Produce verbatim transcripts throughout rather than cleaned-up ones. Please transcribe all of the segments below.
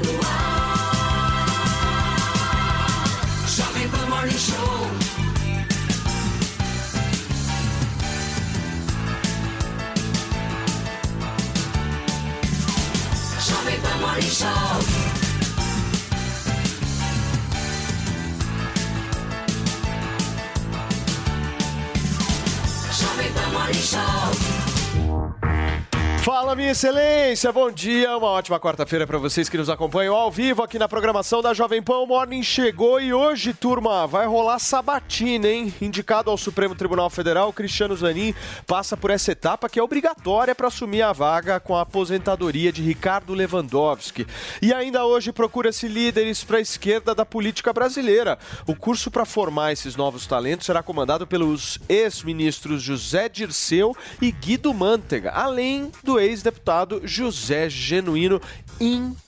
no ar. Jovem Pan Morning Show. Jovem Pan Morning Show. Fala, minha excelência, bom dia, uma ótima quarta-feira para vocês que nos acompanham ao vivo aqui na programação da Jovem Pan. O Morning chegou e hoje, turma, vai rolar sabatina, hein? Indicado ao Supremo Tribunal Federal, Cristiano Zanin passa por essa etapa que é obrigatória para assumir a vaga com a aposentadoria de Ricardo Lewandowski. E ainda hoje procura-se líderes para a esquerda da política brasileira. O curso para formar esses novos talentos será comandado pelos ex-ministros José Dirceu e Guido Mantega, além do ex-deputado José Genuíno.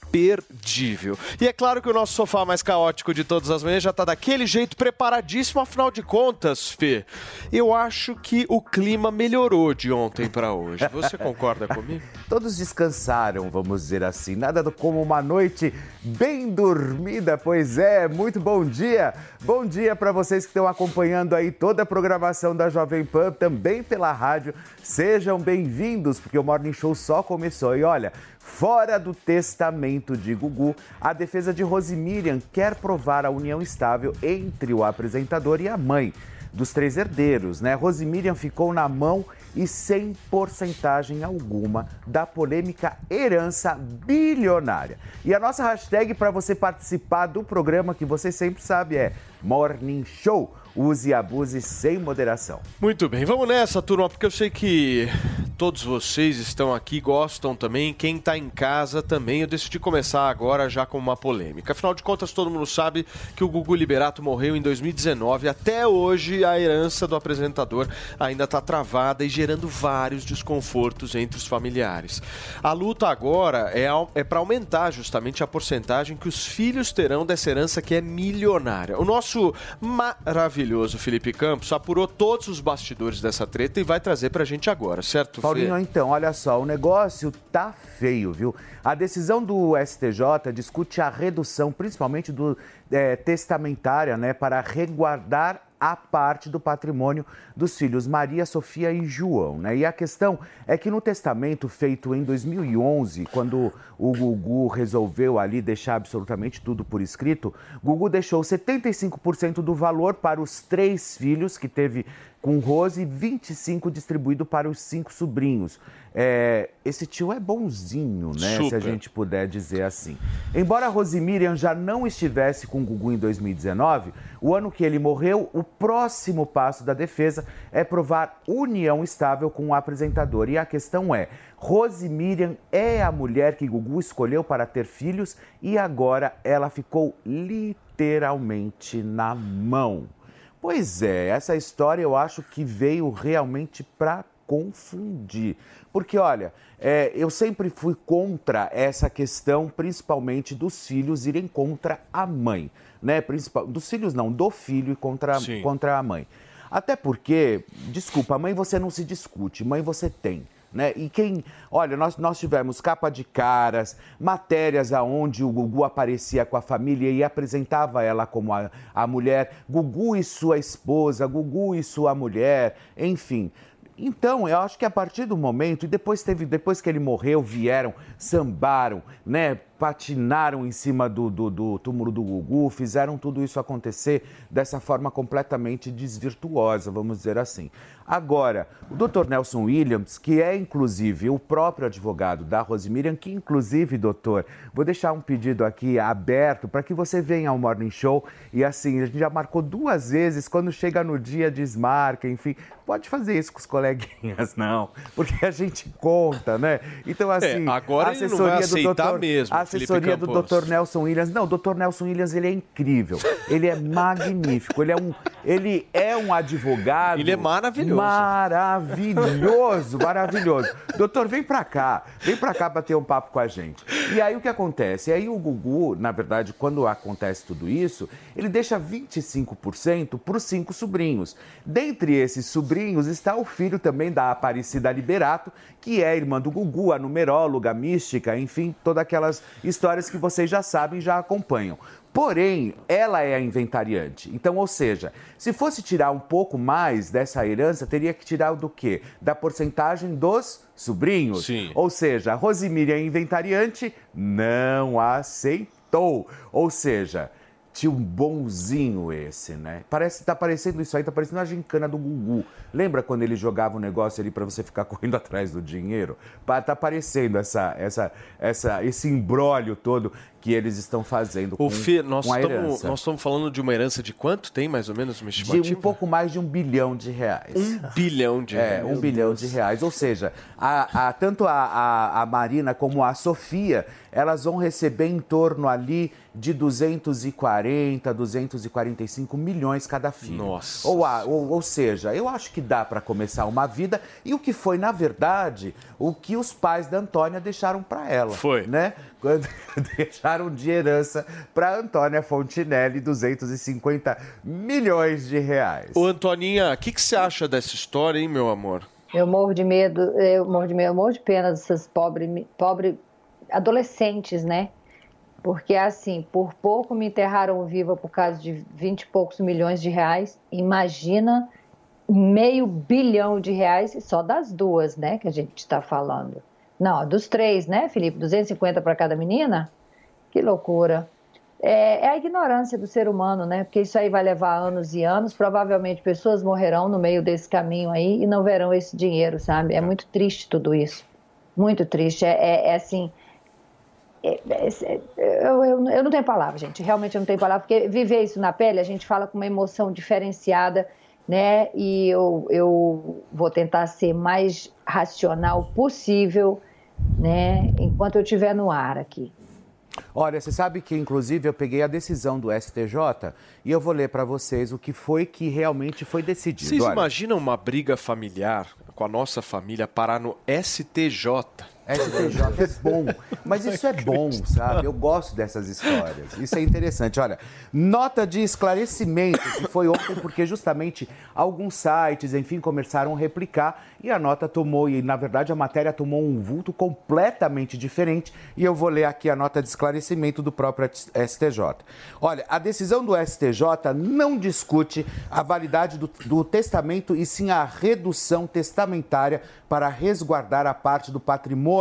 Imperdível. E é claro que o nosso sofá mais caótico de todas as manhãs já está daquele jeito, preparadíssimo. Afinal de contas, Fê, eu acho que o clima melhorou de ontem para hoje. Você concorda comigo? Todos descansaram, vamos dizer assim. Nada como uma noite bem dormida, pois é. Muito bom dia. Bom dia para vocês que estão acompanhando aí toda a programação da Jovem Pan, também pela rádio. Sejam bem-vindos, porque o Morning Show só começou. E olha, fora do testamento de Gugu, a defesa de Rose Miriam quer provar a união estável entre o apresentador e a mãe dos três herdeiros, né? Rose Miriam ficou na mão e sem porcentagem alguma da polêmica herança bilionária. E a nossa hashtag para você participar do programa, que você sempre sabe, é Morning Show. Use e abuse sem moderação. Muito bem, vamos nessa, turma, porque eu sei que todos vocês estão aqui, gostam também, quem está em casa também. Eu decidi começar agora já com uma polêmica. Afinal de contas, todo mundo sabe que o Gugu Liberato morreu em dois mil e dezenove. Até hoje, a herança do apresentador ainda está travada e gerando vários desconfortos entre os familiares. A luta agora é, é para aumentar justamente a porcentagem que os filhos terão dessa herança que é milionária. O nosso maravilhoso O Felipe Campos apurou todos os bastidores dessa treta e vai trazer pra gente agora, certo, Paulinho, Fê? Então, olha só, o negócio tá feio, viu? A decisão do S T J discute a redução, principalmente do é, testamentária, né, para resguardar a parte do patrimônio dos filhos Maria, Sofia e João, né? E a questão é que no testamento feito em dois mil e onze, quando o Gugu resolveu ali deixar absolutamente tudo por escrito, Gugu deixou setenta e cinco por cento do valor para os três filhos que teve com Rose e vinte e cinco por cento distribuído para os cinco sobrinhos. É, esse tio é bonzinho, né? Super. Se a gente puder dizer assim. Embora Rose Miriam já não estivesse com o Gugu em dois mil e dezenove, o ano que ele morreu, o próximo passo da defesa é provar união estável com o apresentador. E a questão é, Rose Miriam é a mulher que Gugu escolheu para ter filhos e agora ela ficou literalmente na mão. Pois é, essa história eu acho que veio realmente para confundir. Porque, olha, é, eu sempre fui contra essa questão, principalmente dos filhos irem contra a mãe, né? Principal, dos filhos não, do filho contra, contra a mãe. Até porque, desculpa, mãe você não se discute, mãe você tem. Né? E quem... Olha, nós, nós tivemos capa de caras, matérias aonde o Gugu aparecia com a família e apresentava ela como a, a mulher, Gugu e sua esposa, Gugu e sua mulher, enfim... Então, eu acho que a partir do momento, e depois, teve, depois que ele morreu, vieram, sambaram, né, patinaram em cima do, do, do túmulo do Gugu, fizeram tudo isso acontecer dessa forma completamente desvirtuosa, vamos dizer assim. Agora, o doutor Nelson Williams, que é inclusive o próprio advogado da Rose Miriam, que inclusive, doutor, vou deixar um pedido aqui aberto para que você venha ao Morning Show e assim, a gente já marcou duas vezes, quando chega no dia desmarca, enfim... Pode fazer isso com os coleguinhas, não, porque a gente conta, né? Então, assim, é, agora a assessoria, ele não vai aceitar do doutor, mesmo, a assessoria do doutor Nelson Williams... Não, o doutor Nelson Williams, ele é incrível, ele é magnífico, ele é um, ele é um advogado... Ele é maravilhoso. Maravilhoso, maravilhoso. Doutor, vem pra cá, vem pra cá bater um papo com a gente. E aí, o que acontece? E aí, o Gugu, na verdade, quando acontece tudo isso, ele deixa vinte e cinco por cento para os cinco sobrinhos. Dentre esses sobrinhos, está o filho também da Aparecida Liberato, que é a irmã do Gugu, a numeróloga, a mística, enfim, todas aquelas histórias que vocês já sabem, já acompanham. Porém, ela é a inventariante. Então, ou seja, se fosse tirar um pouco mais dessa herança, teria que tirar do quê? Da porcentagem dos sobrinhos. Sim. Ou seja, a Rose Miriam inventariante não aceitou. Ou seja... um bonzinho esse, né? Parece, tá parecendo isso aí, tá parecendo a gincana do Gugu. Lembra quando ele jogava um negócio ali pra você ficar correndo atrás do dinheiro? Tá parecendo essa, essa, essa, esse imbróglio todo que eles estão fazendo com, o Fê, nós com a herança. Estamos, nós estamos falando de uma herança de quanto tem, mais ou menos, uma estimativa? De um pouco mais de um bilhão de reais. Um bilhão de reais. É, um bilhão de reais. Ou seja, a, a, tanto a, a, a Marina como a Sofia, elas vão receber em torno ali de duzentos e quarenta, duzentos e quarenta e cinco milhões cada filho. Nossa. Ou, a, ou, ou seja, eu acho que dá para começar uma vida, e o que foi, na verdade, o que os pais da Antônia deixaram para ela. Foi. Né? Quando deixaram de herança para Antônia Fontenelle duzentos e cinquenta milhões de reais. Ô, Antoninha, o que, que você acha dessa história, hein, meu amor? Eu morro de medo, eu morro de medo, eu morro de pena dessas pobres pobre adolescentes, né? Porque, assim, por pouco me enterraram viva por causa de vinte e poucos milhões de reais. Imagina meio bilhão de reais só das duas, né, que a gente está falando. Não, dos três, né, Felipe? duzentos e cinquenta para cada menina? Que loucura. É, é a ignorância do ser humano, né? Porque isso aí vai levar anos e anos. Provavelmente pessoas morrerão no meio desse caminho aí e não verão esse dinheiro, sabe? É muito triste tudo isso. Muito triste. É, é, é assim... Eu, eu, eu não tenho palavra, gente, realmente eu não tenho palavra, porque viver isso na pele, a gente fala com uma emoção diferenciada, né, e eu, eu vou tentar ser mais racional possível, né, enquanto eu estiver no ar aqui. Olha, você sabe que, inclusive, eu peguei a decisão do S T J e eu vou ler para vocês o que foi que realmente foi decidido. Vocês Olha. imaginam uma briga familiar com a nossa família parar no S T J? S T J é bom, mas isso é bom, sabe? Eu gosto dessas histórias, isso é interessante. Olha, nota de esclarecimento que foi ontem, porque justamente alguns sites, enfim, começaram a replicar e a nota tomou, e na verdade a matéria tomou um vulto completamente diferente, e eu vou ler aqui a nota de esclarecimento do próprio S T J. Olha, a decisão do S T J não discute a validade do, do testamento, e sim a redução testamentária para resguardar a parte do patrimônio,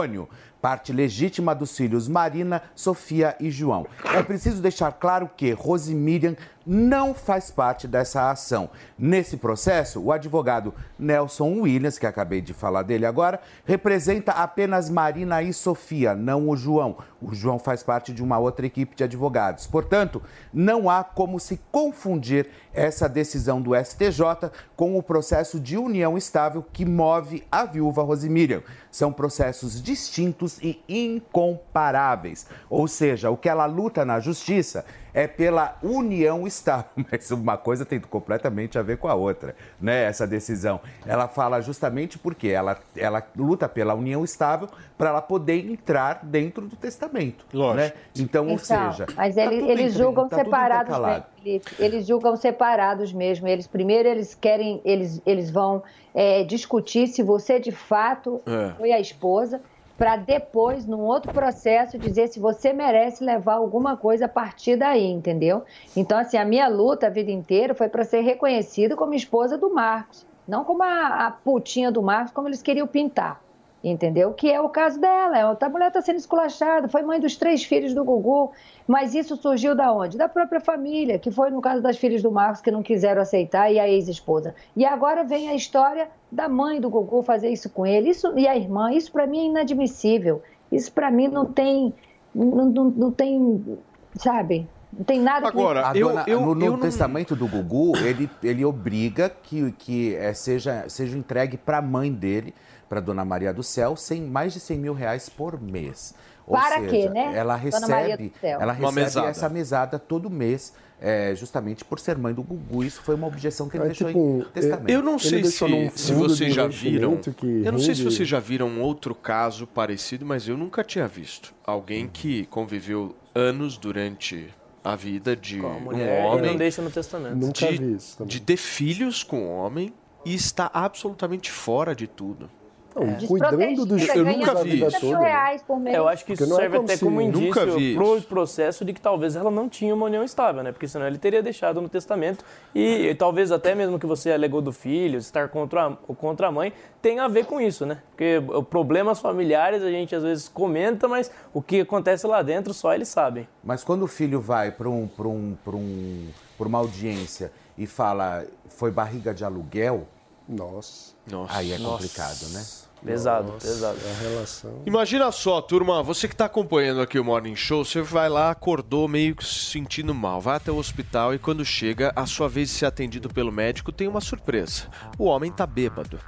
parte legítima dos filhos Marina, Sofia e João. É preciso deixar claro que Rose Miriam não faz parte dessa ação. Nesse processo, o advogado Nelson Williams, que acabei de falar dele agora, representa apenas Marina e Sofia, não o João. O João faz parte de uma outra equipe de advogados. Portanto, não há como se confundir essa decisão do S T J com o processo de união estável que move a viúva Rose Miriam. São processos distintos e incompatíveis. incomparáveis. Ou seja, o que ela luta na justiça é pela união estável. Mas uma coisa tem completamente a ver com a outra, né? Essa decisão. Ela fala justamente porque ela, ela luta pela união estável para ela poder entrar dentro do testamento. Lógico. Né? Então, então, ou seja... Mas ele, tá eles julgam tá separados, né, Felipe? Eles julgam separados mesmo. Eles, primeiro, eles querem... Eles, eles vão é, discutir se você, de fato, é. foi a esposa... para depois, num outro processo, dizer se você merece levar alguma coisa a partir daí, entendeu? Então, assim, a minha luta a vida inteira foi para ser reconhecida como esposa do Marcos, não como a, a putinha do Marcos, como eles queriam pintar, entendeu? Que é o caso dela, a mulher está sendo esculachada, foi mãe dos três filhos do Gugu, mas isso surgiu da onde? Da própria família, que foi no caso das filhas do Marcos, que não quiseram aceitar, e a ex-esposa. E agora vem a história... da mãe do Gugu fazer isso com ele, isso, e a irmã, isso para mim é inadmissível, isso para mim não tem, não, não, não tem, sabe, não tem nada... Agora, que... eu, dona, eu, no, no eu testamento não... do Gugu, ele, ele obriga que, que é, seja, seja entregue para a mãe dele, para dona Maria do Céu, sem mais de cem mil reais por mês. Ou para seja, quê, né? Ela recebe, ela recebe mesada. essa mesada todo mês, é, justamente por ser mãe do Gugu. Isso foi uma objeção que ele é, deixou tipo, em testamento. Eu não sei se, se vocês já viram. Eu não sei se vocês já viram outro caso parecido, mas eu nunca tinha visto. Alguém que conviveu anos durante a vida de com a mulher, um homem. E não deixa no testamento. Nunca de, vi isso também. De ter filhos com um homem e está absolutamente fora de tudo. É. Cuidando dos eu nunca vi isso. Eu acho que isso serve até como indício pro processo de que talvez ela não tinha uma união estável, né? Porque senão ele teria deixado no testamento e, e talvez até mesmo que você alegou do filho, estar contra a, contra a mãe, tenha a ver com isso, né? Porque problemas familiares a gente às vezes comenta, mas o que acontece lá dentro só eles sabem. Mas quando o filho vai para um, para um, para um, para uma audiência e fala foi barriga de aluguel, nossa, nossa. aí é complicado, nossa. né? Pesado, Nossa, pesado. A relação... Imagina só, turma, você que está acompanhando aqui o Morning Show, você vai lá, acordou meio que se sentindo mal, vai até o hospital e quando chega, a sua vez de ser atendido pelo médico, tem uma surpresa. O homem está bêbado,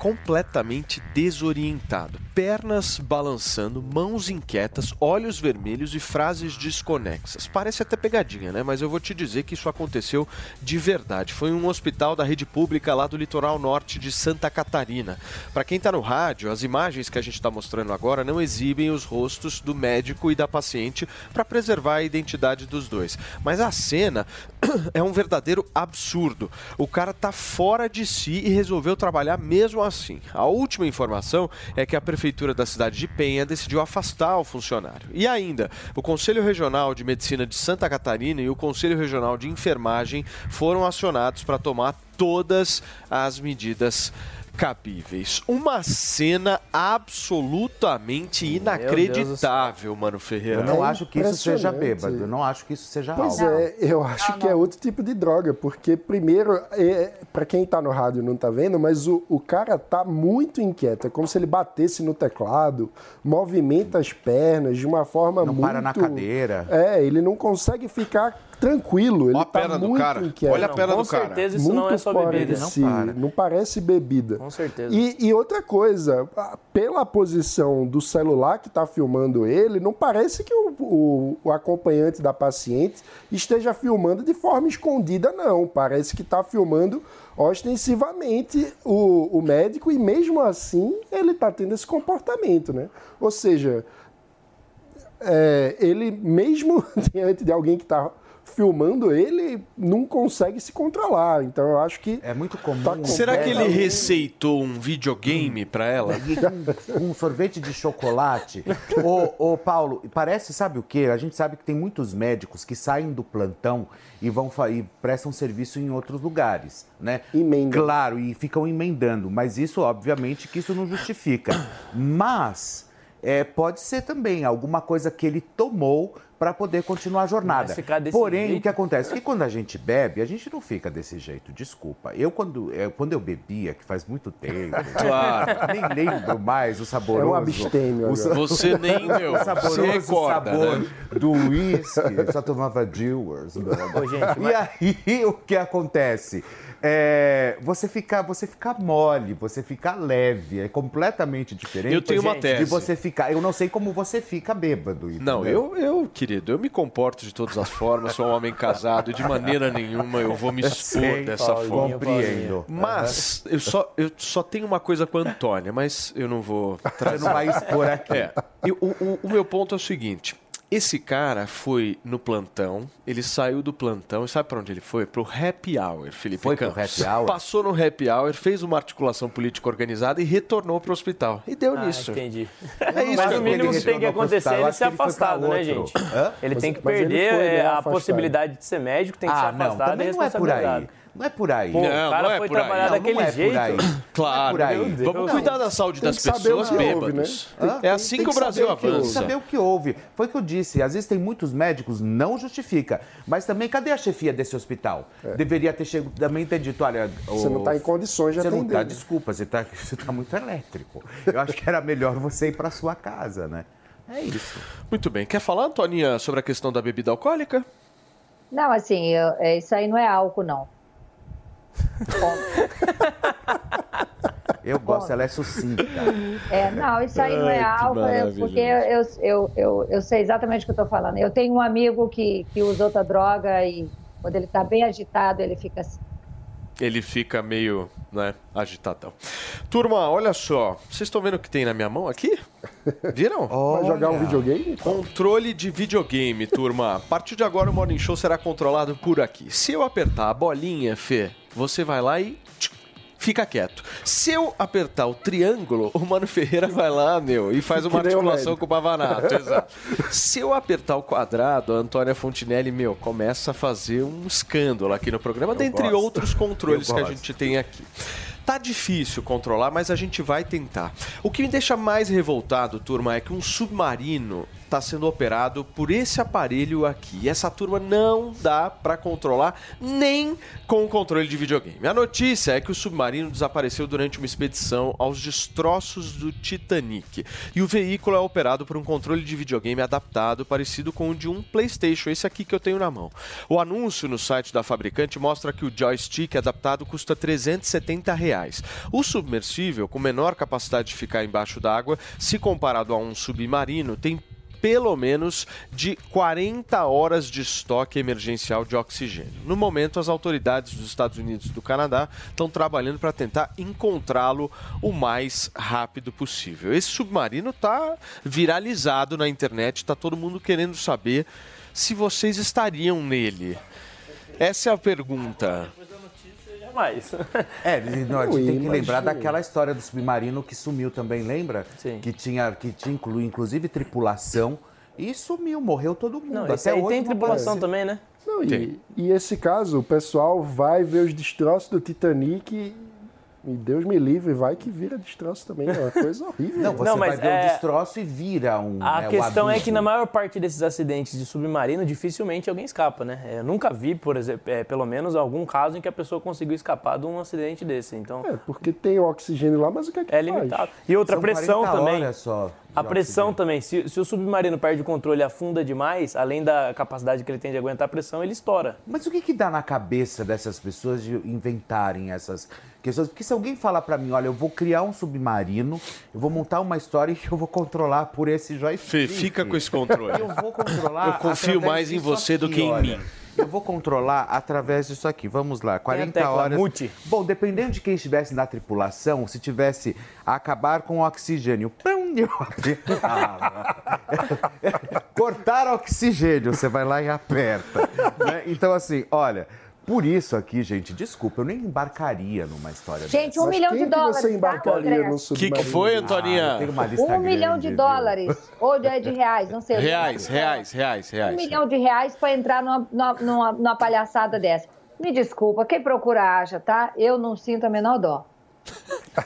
completamente desorientado, pernas balançando, mãos inquietas, olhos vermelhos e frases desconexas. Parece até pegadinha, né? Mas eu vou te dizer que isso aconteceu de verdade. Foi em um hospital da rede pública lá do litoral norte de Santa Catarina. Para quem está no rádio, as imagens que a gente está mostrando agora não exibem os rostos do médico e da paciente para preservar a identidade dos dois. Mas a cena é um verdadeiro absurdo. O cara tá fora de si e resolveu trabalhar mesmo assim. A última informação é que a prefeitura da cidade de Penha decidiu afastar o funcionário. E ainda, o Conselho Regional de Medicina de Santa Catarina e o Conselho Regional de Enfermagem foram acionados para tomar todas as medidas cabíveis. Uma cena absolutamente inacreditável, Mano Ferreira. Eu não é acho que isso seja bêbado, eu não acho que isso seja pois álcool. Pois é, eu acho não, que não. é outro tipo de droga, porque primeiro, é, para quem tá no rádio não tá vendo, mas o, o cara tá muito inquieto, é como se ele batesse no teclado, movimenta as pernas de uma forma não muito... Não para na cadeira. É, ele não consegue ficar... tranquilo, ele tá muito inquieto. Olha a perna do cara. Com certeza isso não é só bebida, não para. Não parece bebida. Com certeza. E, e outra coisa, pela posição do celular que tá filmando ele, não parece que o, o, o acompanhante da paciente esteja filmando de forma escondida, não. Parece que tá filmando ostensivamente o, o médico e mesmo assim ele tá tendo esse comportamento, né? Ou seja, é, ele mesmo diante de alguém que tá filmando, ele não consegue se controlar. Então, eu acho que... É muito comum. Tá Será que ele alguém... receitou um videogame hum. para ela? Um sorvete de chocolate? Ô, ô, Paulo, parece, sabe o quê? A gente sabe que tem muitos médicos que saem do plantão e vão e prestam serviço em outros lugares, né? Emenda. Claro, e ficam emendando. Mas isso, obviamente, que isso não justifica. Mas... É, pode ser também alguma coisa que ele tomou para poder continuar a jornada. Porém, jeito. o que acontece? Que quando a gente bebe, a gente não fica desse jeito, desculpa. Eu, quando eu, quando eu bebia, que faz muito tempo, claro. nem lembro mais o saboroso... Eu abstêmio. Você nem, meu, o saboroso você recorda, sabor né? do uísque, eu só tomava Dewars. E aí, o que acontece? É, você fica, você fica mole, você fica leve, é completamente diferente eu tenho uma tese. de você ficar... Eu não sei como você fica bêbado. Entendeu? Não, eu, eu, querido, eu me comporto de todas as formas, sou um homem casado, de maneira nenhuma eu vou me expor sei, dessa Paulinho, forma. Compreendo. Mas eu só, eu só tenho uma coisa com a Antônia, mas eu não vou trazer. Você não vai expor aqui. É, eu, o, o meu ponto é o seguinte... Esse cara foi no plantão, ele saiu do plantão, e sabe para onde ele foi? Para o happy hour, Felipe foi Campos. Pro happy hour? Passou no happy hour, fez uma articulação política organizada e retornou para o hospital. E deu ah, nisso. entendi. É isso. Mas o mínimo que tem que acontecer é ele ser afastado, né, gente? Hã? Ele mas, tem que perder foi, né, a afastado. possibilidade de ser médico, tem que ah, ser afastado não, e responsabilizado. Não é Não é por aí. Pô, não, o cara não é foi por trabalhar aí. daquele não, não é jeito. Por aí. Claro. É por aí. Vamos não, cuidar da saúde das pessoas bêbadas. Houve, né? É assim tem, que, tem que o Brasil avança. Tem que saber o que houve. Foi o que eu disse. Às vezes tem muitos médicos, não justifica. Mas também, cadê a chefia desse hospital? É. Deveria ter chego, também ter dito, olha... Você o... não está em condições de você atender. Você não está, desculpa, você está tá muito elétrico. Eu acho que era melhor você ir para sua casa, né? É isso. Muito bem. Quer falar, Antônia, sobre a questão da bebida alcoólica? Não, assim, eu, isso aí não é álcool, não. Eu gosto, Bom, ela é sucinta. É, não, isso aí não é álcool, porque eu, eu, eu, eu sei exatamente o que eu estou falando. Eu tenho um amigo que, que usa outra droga e quando ele está bem agitado, ele fica assim. Ele fica meio, né, agitadão. Turma, olha só. Vocês estão vendo o que tem na minha mão aqui? Viram? Olha. Vai jogar um videogame? Controle de videogame, turma. A partir de agora o Morning Show será controlado por aqui. Se eu apertar a bolinha, Fê, você vai lá e... fica quieto. Se eu apertar o triângulo, o Mano Ferreira vai lá, meu, e faz uma articulação com o Bavanato. Exato. Se eu apertar o quadrado, a Antônia Fontenelle, meu, começa a fazer um escândalo aqui no programa, eu dentre gosto. outros controles que a gente tem aqui. Tá difícil controlar, mas a gente vai tentar. O que me deixa mais revoltado, turma, é que um submarino está sendo operado por esse aparelho aqui. E essa turma não dá para controlar nem com o controle de videogame. A notícia é que o submarino desapareceu durante uma expedição aos destroços do Titanic. E o veículo é operado por um controle de videogame adaptado, parecido com o de um PlayStation, esse aqui que eu tenho na mão. O anúncio no site da fabricante mostra que o joystick adaptado custa trezentos e setenta reais. O submersível, com menor capacidade de ficar embaixo d'água, se comparado a um submarino, tem pelo menos de quarenta horas de estoque emergencial de oxigênio. No momento, as autoridades dos Estados Unidos e do Canadá estão trabalhando para tentar encontrá-lo o mais rápido possível. Esse submarino está viralizado na internet, está todo mundo querendo saber se vocês estariam nele. Essa é a pergunta. Mais. É, não, a gente tem que lembrar daquela história do submarino que sumiu também, lembra? Sim. Que tinha, que tinha inclusive tripulação e sumiu, morreu todo mundo. Não, até hoje tem tripulação também, né? Não, e, e esse caso, o pessoal vai ver os destroços do Titanic e... E Deus me livre, vai que vira destroço também, é uma coisa horrível. Não, você Não, mas vai ver é... um destroço e vira um A né, questão é que na maior parte desses acidentes de submarino, dificilmente alguém escapa, né? Eu nunca vi, por exemplo, é, pelo menos algum caso em que a pessoa conseguiu escapar de um acidente desse. Então... É, porque tem oxigênio lá, mas o que é que é faz? Limitado. E outra São pressão também. Horas só. A pressão também, se, se o submarino perde o controle e afunda demais, além da capacidade que ele tem de aguentar a pressão, ele estoura. Mas o que, que dá na cabeça dessas pessoas de inventarem essas questões? Porque se alguém falar pra mim, olha, eu vou criar um submarino, eu vou montar uma história que eu vou controlar por esse joystick. Fê, fica com esse controle. Eu vou controlar... Eu confio mais em você aqui, do que em olha. mim. Eu vou controlar através disso aqui. Vamos lá, quarenta horas. Multi. Bom, dependendo de quem estivesse na tripulação, se tivesse a acabar com o oxigênio, pum, eu apertava. Cortar oxigênio, você vai lá e aperta. Né? Então, assim, olha, por isso aqui, gente, desculpa, eu nem embarcaria numa história gente, dessa. Gente, um Mas milhão de dólares. Você embarcaria tá, no submarino? O que, que foi, Antônia? Ah, um grande, milhão de viu? dólares, ou de reais, não sei. Reais, reais, reais, reais. Um milhão de reais para entrar numa, numa, numa palhaçada dessa. Me desculpa, quem procura acha, tá? Eu não sinto a menor dó.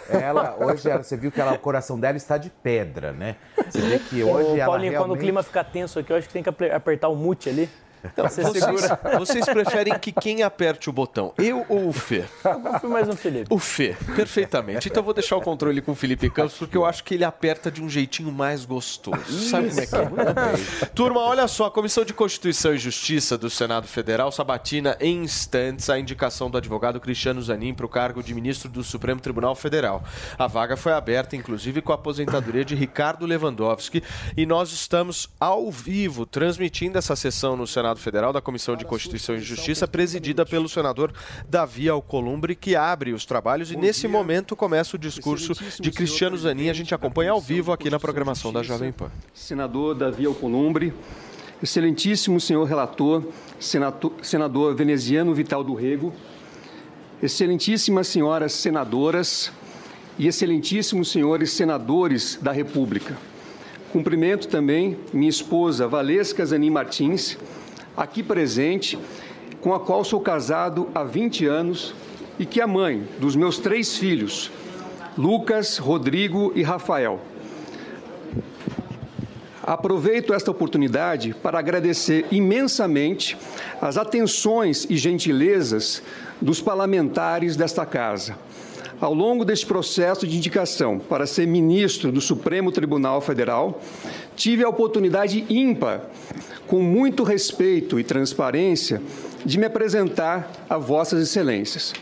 Ela, hoje, ela, você viu que ela, o coração dela está de pedra, né? Você vê que hoje Ô, ela Paulinho, realmente... quando o clima fica tenso aqui, eu acho que tem que apertar o mute ali. Então, você vocês, segura. Vocês preferem que quem aperte o botão? Eu ou o Fê? Eu fui mais um Felipe. O Fê, perfeitamente. Então eu vou deixar o controle com o Felipe Campos, porque eu acho que ele aperta de um jeitinho mais gostoso. Isso. Sabe como é que é? Turma, olha só, a Comissão de Constituição e Justiça do Senado Federal sabatina em instantes a indicação do advogado Cristiano Zanin para o cargo de ministro do Supremo Tribunal Federal. A vaga foi aberta, inclusive, com a aposentadoria de Ricardo Lewandowski, e nós estamos ao vivo transmitindo essa sessão no Senado Federal da Comissão de Constituição e Justiça, presidida pelo senador Davi Alcolumbre, que abre os trabalhos e nesse momento começa o discurso de Cristiano Zanin. A gente acompanha ao vivo aqui na programação da Jovem Pan. Senador Davi Alcolumbre, excelentíssimo senhor relator, senator, senador veneziano Vital do Rego, excelentíssimas senhoras senadoras e excelentíssimos senhores senadores da República. Cumprimento também minha esposa Valesca Zanin Martins, aqui presente, com a qual sou casado há vinte anos e que é mãe dos meus três filhos, Lucas, Rodrigo e Rafael. Aproveito esta oportunidade para agradecer imensamente as atenções e gentilezas dos parlamentares desta casa. Ao longo deste processo de indicação para ser ministro do Supremo Tribunal Federal, tive a oportunidade ímpar, com muito respeito e transparência, de me apresentar a vossas excelências.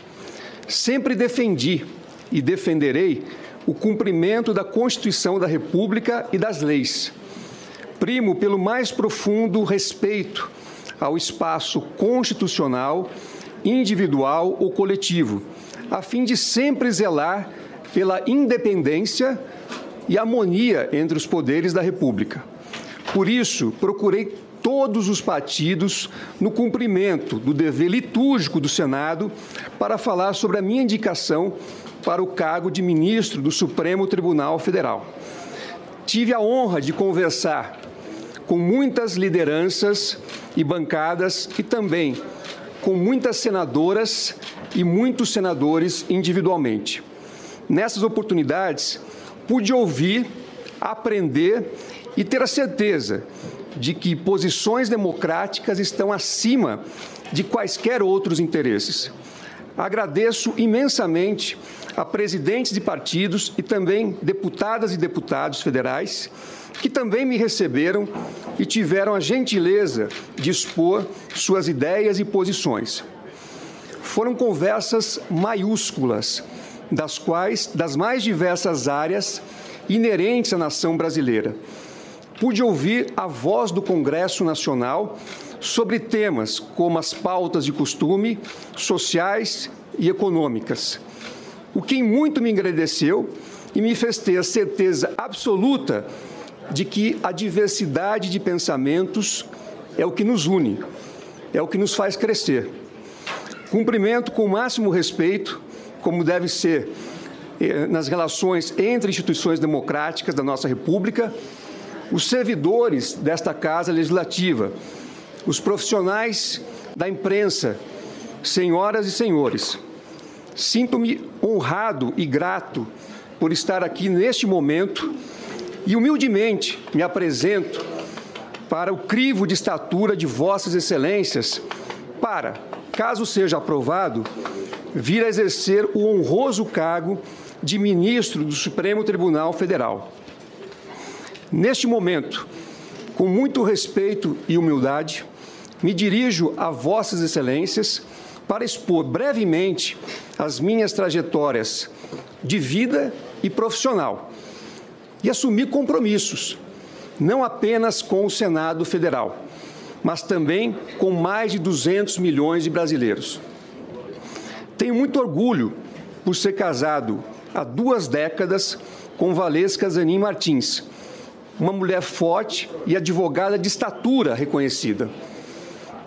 Sempre defendi e defenderei o cumprimento da Constituição da República e das leis. Primo pelo mais profundo respeito ao espaço constitucional, individual ou coletivo, a fim de sempre zelar pela independência e harmonia entre os poderes da República. Por isso, procurei todos os partidos no cumprimento do dever litúrgico do Senado para falar sobre a minha indicação para o cargo de ministro do Supremo Tribunal Federal. Tive a honra de conversar com muitas lideranças e bancadas e também com muitas senadoras e muitos senadores individualmente. Nessas oportunidades, pude ouvir, aprender e ter a certeza de que posições democráticas estão acima de quaisquer outros interesses. Agradeço imensamente a presidentes de partidos e também deputadas e deputados federais que também me receberam e tiveram a gentileza de expor suas ideias e posições. Foram conversas maiúsculas, das quais, das mais diversas áreas inerentes à nação brasileira. Pude ouvir a voz do Congresso Nacional sobre temas como as pautas de costume, sociais e econômicas, o que muito me engrandeceu e me fez ter a certeza absoluta de que a diversidade de pensamentos é o que nos une, é o que nos faz crescer. Cumprimento com o máximo respeito, como deve ser nas relações entre instituições democráticas da nossa República, os servidores desta Casa Legislativa, os profissionais da imprensa, senhoras e senhores. Sinto-me honrado e grato por estar aqui neste momento e humildemente me apresento para o crivo de estatura de vossas excelências para, caso seja aprovado, vir a exercer o honroso cargo de ministro do Supremo Tribunal Federal. Neste momento, com muito respeito e humildade, me dirijo a vossas excelências para expor brevemente as minhas trajetórias de vida e profissional e assumir compromissos, não apenas com o Senado Federal, mas também com mais de duzentos milhões de brasileiros. Tenho muito orgulho por ser casado há duas décadas com Valesca Zanin Martins, uma mulher forte e advogada de estatura reconhecida.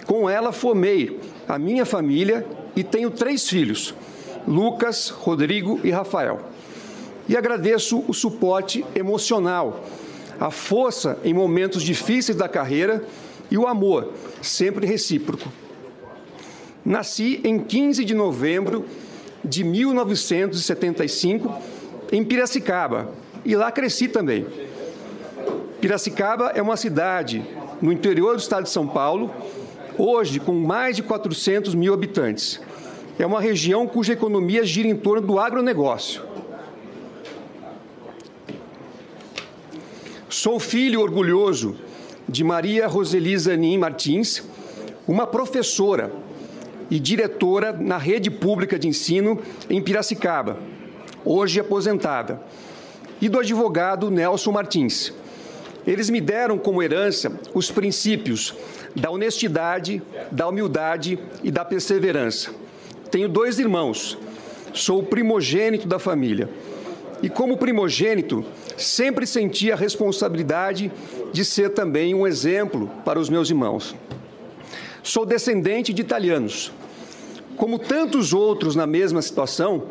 Com ela formei a minha família e tenho três filhos, Lucas, Rodrigo e Rafael. E agradeço o suporte emocional, a força em momentos difíceis da carreira e o amor, sempre recíproco. Nasci em quinze de novembro de mil novecentos e setenta e cinco em Piracicaba, e lá cresci também. Piracicaba é uma cidade no interior do estado de São Paulo, hoje com mais de quatrocentos mil habitantes. É uma região cuja economia gira em torno do agronegócio. Sou filho orgulhoso de Maria Roseli Zanin Martins, uma professora e diretora na rede pública de ensino em Piracicaba, hoje aposentada, e do advogado Nelson Martins. Eles me deram como herança os princípios da honestidade, da humildade e da perseverança. Tenho dois irmãos, sou o primogênito da família. E como primogênito, sempre senti a responsabilidade de ser também um exemplo para os meus irmãos. Sou descendente de italianos. Como tantos outros na mesma situação,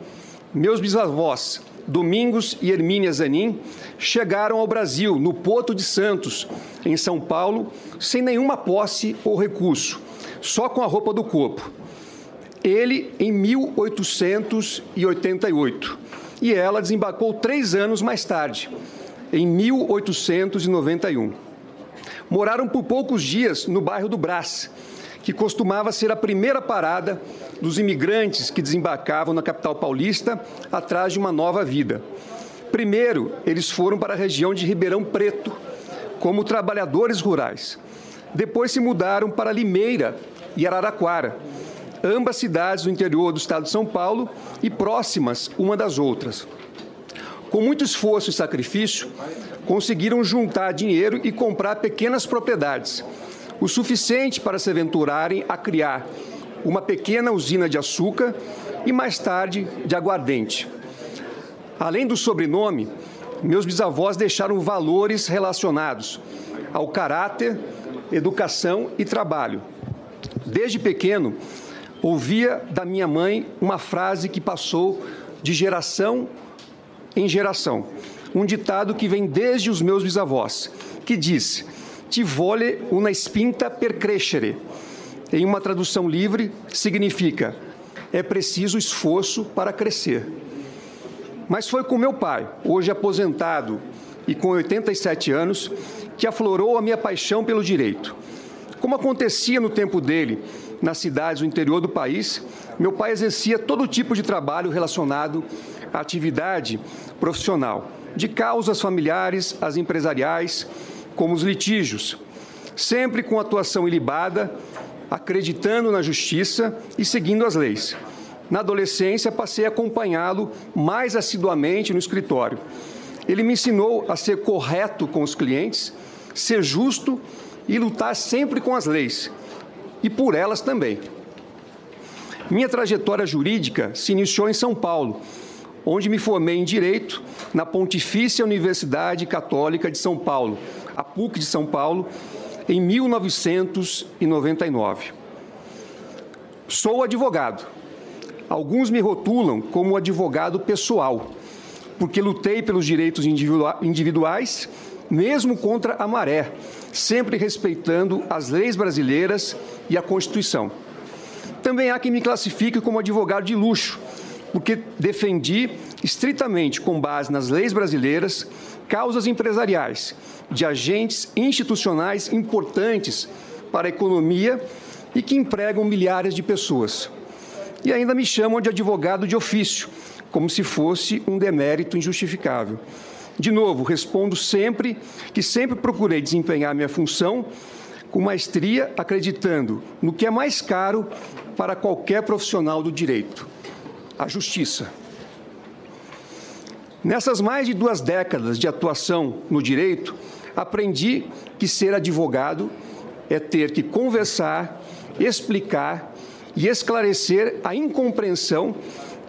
meus bisavós, Domingos e Hermínia Zanin, chegaram ao Brasil, no Porto de Santos, em São Paulo, sem nenhuma posse ou recurso, só com a roupa do corpo. Ele em mil oitocentos e oitenta e oito e ela desembarcou três anos mais tarde, em mil oitocentos e noventa e um. Moraram por poucos dias no bairro do Brás, que costumava ser a primeira parada dos imigrantes que desembarcavam na capital paulista atrás de uma nova vida. Primeiro, eles foram para a região de Ribeirão Preto, como trabalhadores rurais. Depois se mudaram para Limeira e Araraquara, ambas cidades do interior do estado de São Paulo e próximas uma das outras. Com muito esforço e sacrifício, conseguiram juntar dinheiro e comprar pequenas propriedades, o suficiente para se aventurarem a criar uma pequena usina de açúcar e, mais tarde, de aguardente. Além do sobrenome, meus bisavós deixaram valores relacionados ao caráter, educação e trabalho. Desde pequeno, ouvia da minha mãe uma frase que passou de geração em geração, um ditado que vem desde os meus bisavós, que diz: "Ti vole una spinta per crescere". Em uma tradução livre, significa: é preciso esforço para crescer. Mas foi com meu pai, hoje aposentado e com oitenta e sete anos, que aflorou a minha paixão pelo direito. Como acontecia no tempo dele, nas cidades do interior do país, meu pai exercia todo tipo de trabalho relacionado à atividade profissional, de causas familiares às empresariais, como os litígios, sempre com atuação ilibada, acreditando na justiça e seguindo as leis. Na adolescência, passei a acompanhá-lo mais assiduamente no escritório. Ele me ensinou a ser correto com os clientes, ser justo e lutar sempre com as leis, e por elas também. Minha trajetória jurídica se iniciou em São Paulo, onde me formei em Direito na Pontifícia Universidade Católica de São Paulo, a PUC de São Paulo, em mil novecentos e noventa e nove. Sou advogado. Alguns me rotulam como advogado pessoal, porque lutei pelos direitos individuais, mesmo contra a maré, sempre respeitando as leis brasileiras e a Constituição. Também há quem me classifique como advogado de luxo, porque defendi estritamente, com base nas leis brasileiras, causas empresariais de agentes institucionais importantes para a economia e que empregam milhares de pessoas. E ainda me chamam de advogado de ofício, como se fosse um demérito injustificável. De novo, respondo sempre que sempre procurei desempenhar minha função com maestria, acreditando no que é mais caro para qualquer profissional do direito: a justiça. Nessas mais de duas décadas de atuação no direito, aprendi que ser advogado é ter que conversar, explicar e esclarecer a incompreensão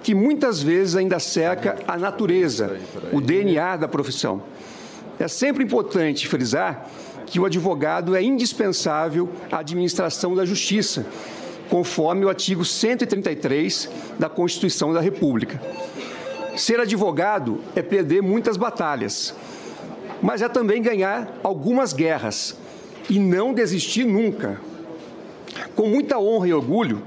que muitas vezes ainda cerca a natureza, o D N A da profissão. É sempre importante frisar que o advogado é indispensável à administração da justiça, conforme o artigo cento e trinta e três da Constituição da República. Ser advogado é perder muitas batalhas, mas é também ganhar algumas guerras e não desistir nunca. Com muita honra e orgulho,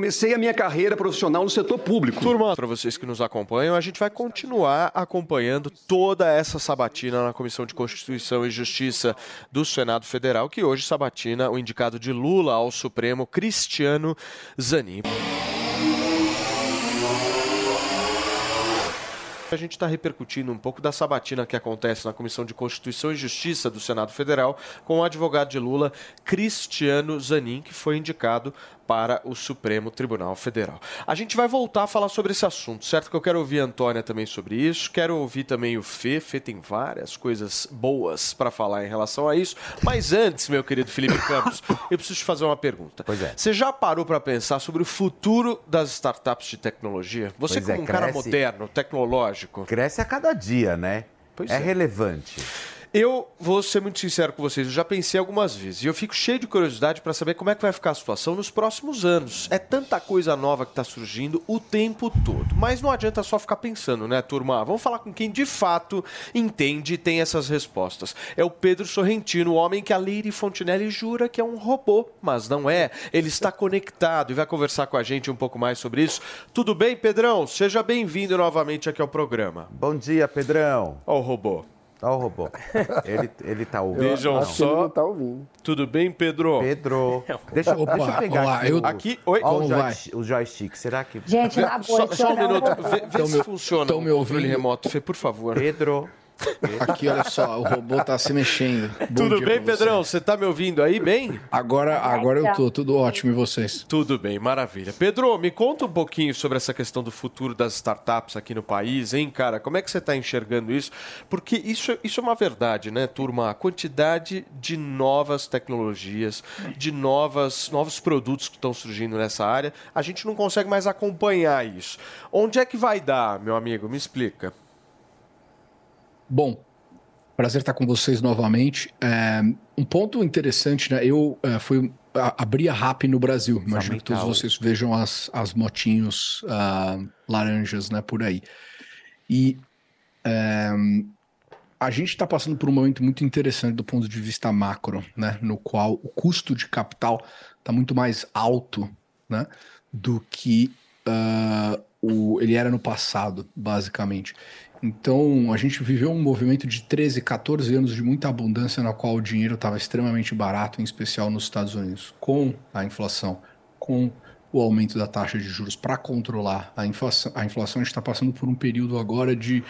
Comecei a minha carreira profissional no setor público. Turma, para vocês que nos acompanham, a gente vai continuar acompanhando toda essa sabatina na Comissão de Constituição e Justiça do Senado Federal, que hoje sabatina o indicado de Lula ao Supremo, Cristiano Zanin. A gente está repercutindo um pouco da sabatina que acontece na Comissão de Constituição e Justiça do Senado Federal com o advogado de Lula, Cristiano Zanin, que foi indicado para o Supremo Tribunal Federal. A gente vai voltar a falar sobre esse assunto, certo? Que eu quero ouvir a Antônia também sobre isso, quero ouvir também o Fê. Fê tem várias coisas boas para falar em relação a isso. Mas antes, meu querido Felipe Campos, eu preciso te fazer uma pergunta. Pois é. Você já parou para pensar sobre o futuro das startups de tecnologia? Você, pois como é, um cresce... cara moderno, tecnológico, cresce a cada dia, né? Pois é, é relevante. Eu vou ser muito sincero com vocês, eu já pensei algumas vezes e eu fico cheio de curiosidade para saber como é que vai ficar a situação nos próximos anos. É tanta coisa nova que está surgindo o tempo todo, mas não adianta só ficar pensando, né, turma? Vamos falar com quem de fato entende e tem essas respostas. É o Pedro Sorrentino, o homem que a Lady Fontenelle jura que é um robô, mas não é. Ele está conectado e vai conversar com a gente um pouco mais sobre isso. Tudo bem, Pedrão? Seja bem-vindo novamente aqui ao programa. Bom dia, Pedrão. Ó o robô. Tá o robô. Ele, ele tá ouvindo. Vejam só. Tá ouvindo. Tudo bem, Pedro? Pedro. Deixa, Opa, deixa eu pegar olá, aqui. Eu... aqui oi, ó, o, vai. Joy, o joystick. Será que... Gente, na boa. Só, só um minuto. Vê, vê se me, funciona o controle remoto, Fê, por favor. Pedro. Aqui, olha só. O robô tá se mexendo. Bom tudo bem, Pedrão? Você tá me ouvindo aí bem? Agora, agora eu tô. Tudo ótimo. E vocês? Tudo bem. Maravilha. Pedro, me conta um pouquinho sobre essa questão do futuro das startups aqui no país, hein, cara? Como é que você tá enxergando isso? Porque isso, isso é uma verdade, né, turma? A quantidade de novas tecnologias, de novas, novos produtos que estão surgindo nessa área, a gente não consegue mais acompanhar isso. Onde é que vai dar, meu amigo? Me explica. Bom, prazer estar com vocês novamente. É, um ponto interessante, né? Eu é, fui a, abri a Rappi no Brasil. Imagino que todos vocês vejam as, as motinhos uh, laranjas, né, por aí. E é, a gente está passando por um momento muito interessante do ponto de vista macro, né? No qual o custo de capital está muito mais alto, né, do que uh, o, ele era no passado, basicamente. Então, a gente viveu um movimento de treze, catorze anos de muita abundância na qual o dinheiro estava extremamente barato, em especial nos Estados Unidos, com a inflação, com o aumento da taxa de juros para controlar a inflação. A inflação, a gente está passando por um período agora de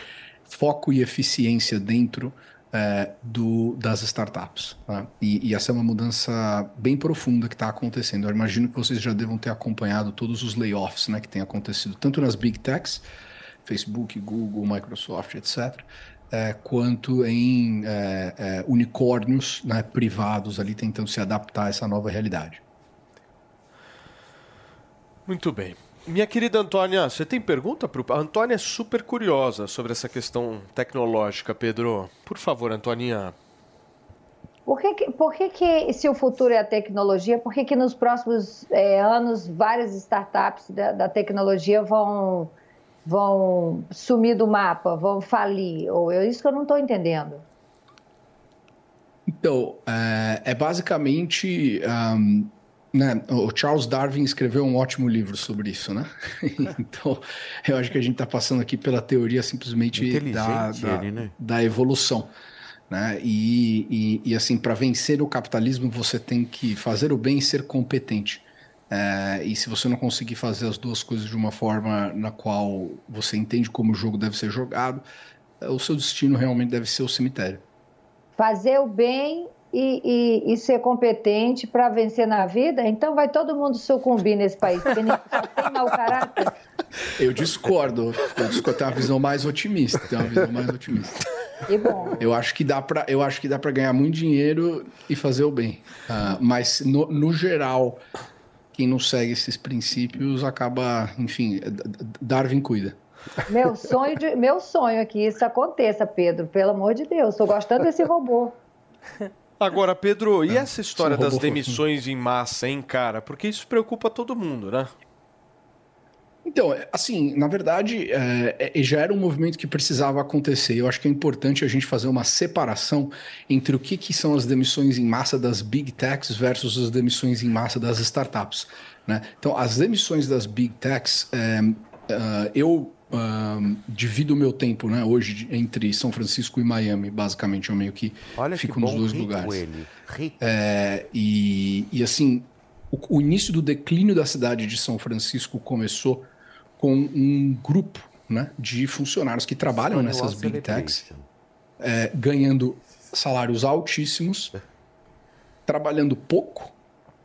foco e eficiência dentro é, do, das startups. Tá? E, e essa é uma mudança bem profunda que está acontecendo. Eu imagino que vocês já devam ter acompanhado todos os layoffs, né, que têm acontecido, tanto nas big techs, Facebook, Google, Microsoft, etcétera, é, quanto em é, é, unicórnios, né, privados ali tentando se adaptar a essa nova realidade. Muito bem. Minha querida Antônia, você tem pergunta? Pro... A Antônia é super curiosa sobre essa questão tecnológica, Pedro. Por favor, Antônia. Por que, que, por que, que se o futuro é a tecnologia, por que, que nos próximos é, anos várias startups da, da tecnologia vão... vão sumir do mapa, vão falir, ou é isso que eu não estou entendendo. Então, é, é basicamente... Um, né, o Charles Darwin escreveu um ótimo livro sobre isso, né? Então, eu acho que a gente está passando aqui pela teoria simplesmente da, da, ele, né? da evolução. Né? E, e, e assim, para vencer o capitalismo, você tem que fazer o bem e ser competente. É, e se você não conseguir fazer as duas coisas de uma forma na qual você entende como o jogo deve ser jogado, o seu destino realmente deve ser o cemitério. Fazer o bem e, e, e ser competente para vencer na vida? Então vai todo mundo sucumbir nesse país, porque nem tem mau caráter. Eu discordo. Eu discordo, tenho uma visão mais otimista. Tenho uma visão mais otimista. E bom. Eu acho que dá para, eu acho que dá para ganhar muito dinheiro e fazer o bem. Uh, mas, no, no geral... Quem não segue esses princípios acaba, enfim, Darwin cuida. Meu sonho, de, meu sonho é que isso aconteça, Pedro, pelo amor de Deus, estou gostando desse robô. Agora, Pedro, e essa história das demissões em massa, hein, cara? Porque isso preocupa todo mundo, né? Então, assim, na verdade, é, é, já era um movimento que precisava acontecer. Eu acho que é importante a gente fazer uma separação entre o que, que são as demissões em massa das Big Techs versus as demissões em massa das startups, né? Então, as demissões das Big Techs, é, é, eu... Uh, divido o meu tempo, né, hoje entre São Francisco e Miami, basicamente. Eu meio que Olha fico que nos dois lugares. Ele. É, e, e assim, o, o início do declínio da cidade de São Francisco começou com um grupo, né, de funcionários que trabalham São nessas Big Techs, é, ganhando salários altíssimos, trabalhando pouco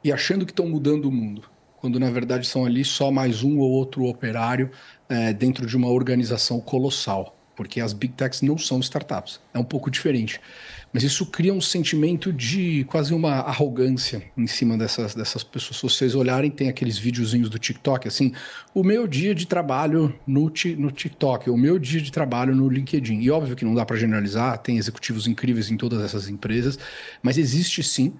e achando que estão mudando o mundo, quando na verdade são ali só mais um ou outro operário é, dentro de uma organização colossal, porque as Big Techs não são startups, é um pouco diferente. Mas isso cria um sentimento de quase uma arrogância em cima dessas, dessas pessoas. Se vocês olharem, tem aqueles videozinhos do TikTok, assim, o meu dia de trabalho no, no TikTok, o meu dia de trabalho no LinkedIn. E óbvio que não dá para generalizar, tem executivos incríveis em todas essas empresas, mas existe sim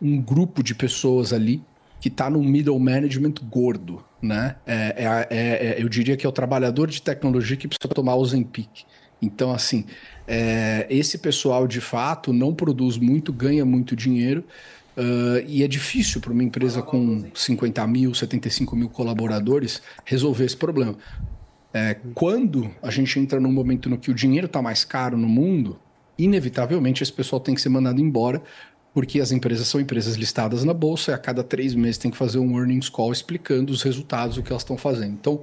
um grupo de pessoas ali que está no middle management gordo, né? É, é, é, é, eu diria que é o trabalhador de tecnologia que precisa tomar o Ozempic. Então, assim, é, esse pessoal, de fato, não produz muito, ganha muito dinheiro, uh, e é difícil para uma empresa com cinquenta mil, setenta e cinco mil colaboradores resolver esse problema. É, quando a gente entra num momento no que o dinheiro está mais caro no mundo, inevitavelmente esse pessoal tem que ser mandado embora, porque as empresas são empresas listadas na Bolsa e a cada três meses tem que fazer um earnings call explicando os resultados, o que elas estão fazendo. Então,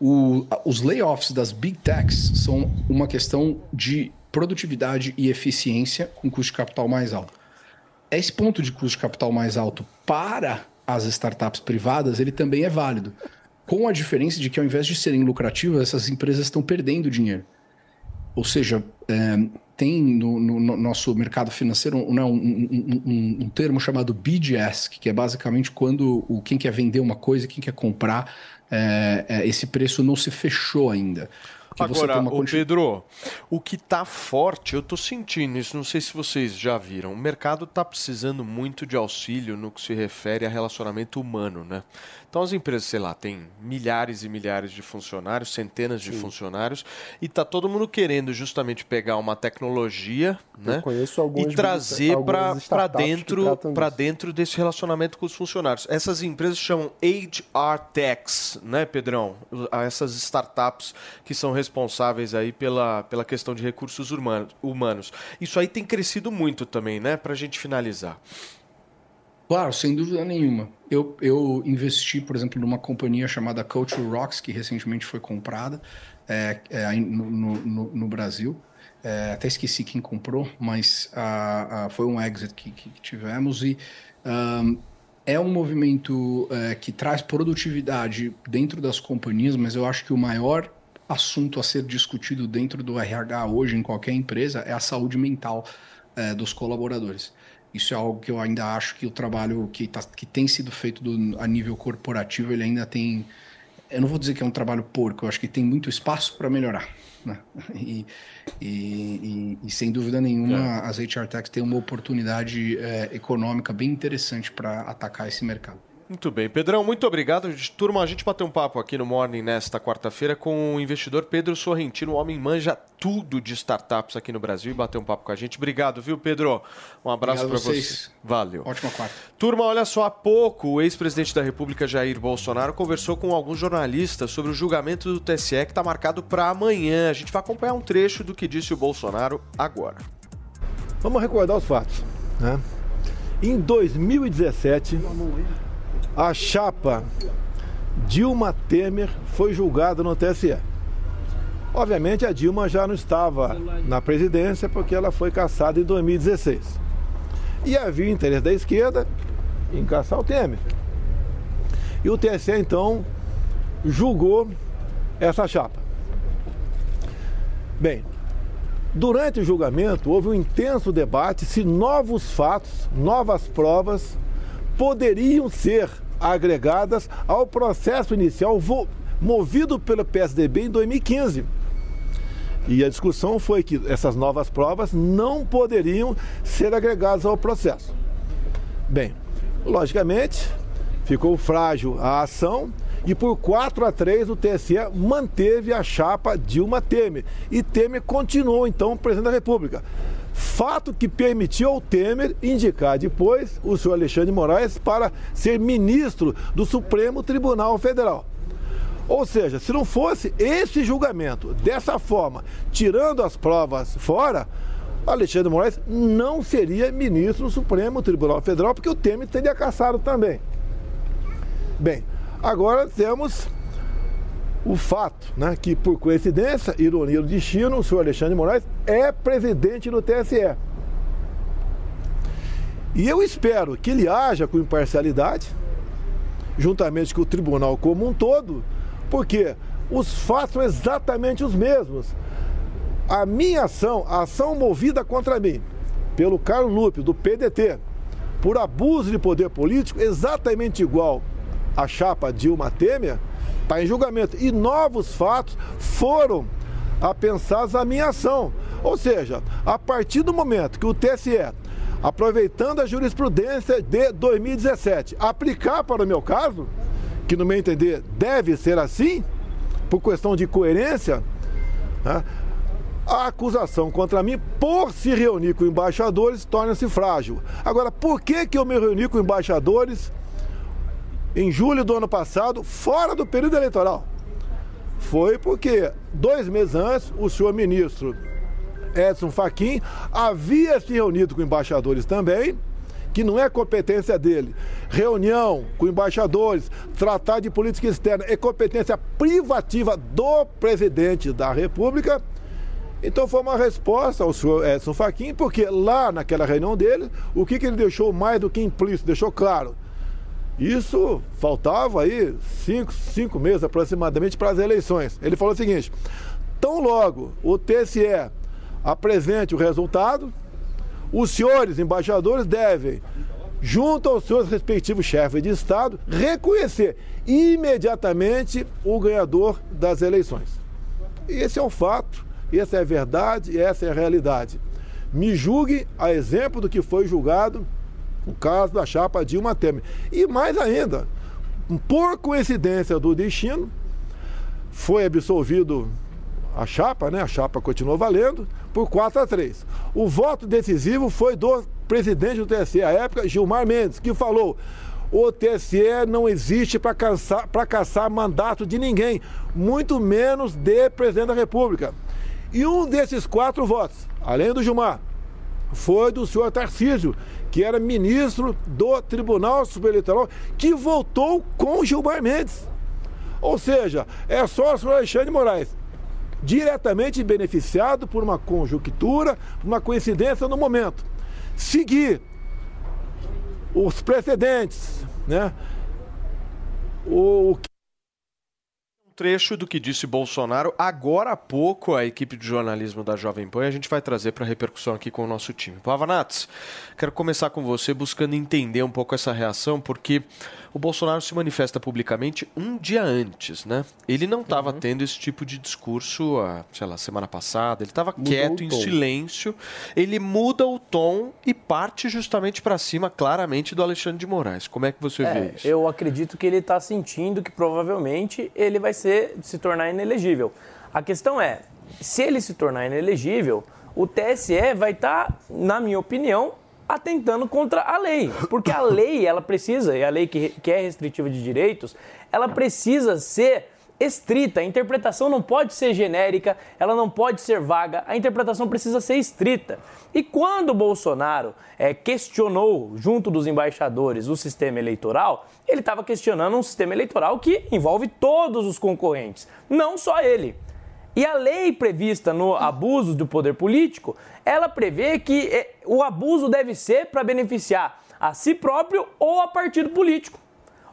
o, os layoffs das Big Techs são uma questão de produtividade e eficiência com custo de capital mais alto. Esse ponto de custo de capital mais alto para as startups privadas, ele também é válido, com a diferença de que ao invés de serem lucrativas, essas empresas estão perdendo dinheiro. Ou seja, é, tem no, no, no nosso mercado financeiro um, um, um, um termo chamado bid ask, que é basicamente quando o, quem quer vender uma coisa, quem quer comprar, é, é, esse preço não se fechou ainda. Agora, ô continu... Pedro, o que está forte, eu estou sentindo isso, não sei se vocês já viram, o mercado está precisando muito de auxílio no que se refere a relacionamento humano, né? Então as empresas, sei lá, tem milhares e milhares de funcionários, centenas de Sim. funcionários, e está todo mundo querendo justamente pegar uma tecnologia, né, e trazer para dentro, dentro desse relacionamento com os funcionários. Essas empresas chamam H R Techs, né, Pedrão? Essas startups que são responsáveis aí pela, pela questão de recursos humanos. Isso aí tem crescido muito também, né? Para a gente finalizar. Claro, sem dúvida nenhuma. Eu, eu investi, por exemplo, numa companhia chamada Culture Rocks, que recentemente foi comprada é, é, no, no, no Brasil. É, até esqueci quem comprou, mas a, a, foi um exit que, que tivemos. E um, é um movimento é, que traz produtividade dentro das companhias, mas eu acho que o maior assunto a ser discutido dentro do R H hoje em qualquer empresa é a saúde mental é, dos colaboradores. Isso é algo que eu ainda acho que o trabalho que, tá, que tem sido feito do, a nível corporativo, ele ainda tem... Eu não vou dizer que é um trabalho porco, eu acho que tem muito espaço para melhorar, né? E, e, e, e sem dúvida nenhuma, é. as H R Techs têm uma oportunidade é, econômica bem interessante para atacar esse mercado. Muito bem. Pedrão, muito obrigado. Turma, a gente bateu um papo aqui no Morning nesta quarta-feira com o investidor Pedro Sorrentino, o homem manja tudo de startups aqui no Brasil, e bateu um papo com a gente. Obrigado, viu, Pedro? Um abraço para vocês. Valeu. Ótima quarta. Turma, olha só, há pouco o ex-presidente da República, Jair Bolsonaro, conversou com alguns jornalistas sobre o julgamento do T S E que está marcado para amanhã. A gente vai acompanhar um trecho do que disse o Bolsonaro agora. Vamos recordar os fatos, né? Em dois mil e dezessete... a chapa Dilma Temer foi julgada no T S E. Obviamente a Dilma já não estava na presidência porque ela foi cassada em dois mil e dezesseis. E havia interesse da esquerda em cassar o Temer. E o T S E então julgou essa chapa. Bem, durante o julgamento houve um intenso debate se novos fatos, novas provas poderiam ser agregadas ao processo inicial movido pelo P S D B em dois mil e quinze. E a discussão foi que essas novas provas não poderiam ser agregadas ao processo. Bem, logicamente, ficou frágil a ação e por quatro a três o T S E manteve a chapa Dilma Temer. E Temer continuou então presidente da República. Fato que permitiu ao Temer indicar depois o senhor Alexandre Moraes para ser ministro do Supremo Tribunal Federal. Ou seja, se não fosse esse julgamento dessa forma, tirando as provas fora, Alexandre Moraes não seria ministro do Supremo Tribunal Federal, porque o Temer teria cassado também. Bem, agora temos o fato, né, que por coincidência, ironia do destino, o senhor Alexandre Moraes é presidente do T S E. E eu espero que ele haja com imparcialidade, juntamente com o tribunal como um todo, porque os fatos são exatamente os mesmos. A minha ação, a ação movida contra mim, pelo Carlos Lupe, do P D T, por abuso de poder político, exatamente igual à chapa Dilma Temer, está em julgamento. E novos fatos foram apensados à minha ação. Ou seja, a partir do momento que o T S E, aproveitando a jurisprudência de dois mil e dezessete, aplicar para o meu caso, que no meu entender deve ser assim, por questão de coerência, né, a acusação contra mim, por se reunir com embaixadores, torna-se frágil. Agora, por que que eu me reuni com embaixadores em julho do ano passado, fora do período eleitoral? Foi porque, dois meses antes, o senhor ministro Edson Fachin havia se reunido com embaixadores também, que não é competência dele. Reunião com embaixadores, tratar de política externa, é competência privativa do presidente da República. Então foi uma resposta ao senhor Edson Fachin, porque lá naquela reunião dele, o que, que ele deixou mais do que implícito, deixou claro. Isso faltava aí cinco, cinco meses aproximadamente para as eleições. Ele falou o seguinte: tão logo o T S E apresente o resultado, os senhores embaixadores devem, junto aos seus respectivos chefes de Estado, reconhecer imediatamente o ganhador das eleições. Esse é o fato, essa é a verdade e essa é a realidade. Me julgue a exemplo do que foi julgado o caso da chapa Dilma Temer. E mais ainda, por coincidência do destino, foi absolvido a chapa, né? A chapa continuou valendo, por quatro a três. O voto decisivo foi do presidente do T S E, à época, Gilmar Mendes, que falou: o T S E não existe para caçar, para caçar mandato de ninguém, muito menos de presidente da República. E um desses quatro votos, além do Gilmar, foi do senhor Tarcísio, que era ministro do Tribunal Superior Eleitoral, que votou com Gilmar Mendes. Ou seja, é só o senhor Alexandre Moraes, diretamente beneficiado por uma conjuntura, uma coincidência no momento, seguir os precedentes, né? O que... trecho do que disse Bolsonaro agora há pouco a equipe de jornalismo da Jovem Pan, a gente vai trazer para repercussão aqui com o nosso time. Pavanatos, quero começar com você buscando entender um pouco essa reação, porque o Bolsonaro se manifesta publicamente um dia antes, né? Ele não estava uhum. tendo esse tipo de discurso, sei lá, semana passada, ele estava quieto, em silêncio, ele muda o tom e parte justamente para cima, claramente, do Alexandre de Moraes. Como é que você é, vê isso? Eu acredito que ele está sentindo que provavelmente ele vai ser se tornar inelegível. A questão é, se ele se tornar inelegível, o T S E vai estar, na minha opinião, atentando contra a lei, porque a lei, ela precisa, e a lei que, que é restritiva de direitos, ela precisa ser estrita. A interpretação não pode ser genérica, ela não pode ser vaga, a interpretação precisa ser estrita. E quando o Bolsonaro é, questionou, junto dos embaixadores, o sistema eleitoral, ele estava questionando um sistema eleitoral que envolve todos os concorrentes, não só ele. E a lei prevista no abuso do poder político, ela prevê que é, o abuso deve ser para beneficiar a si próprio ou a partido político.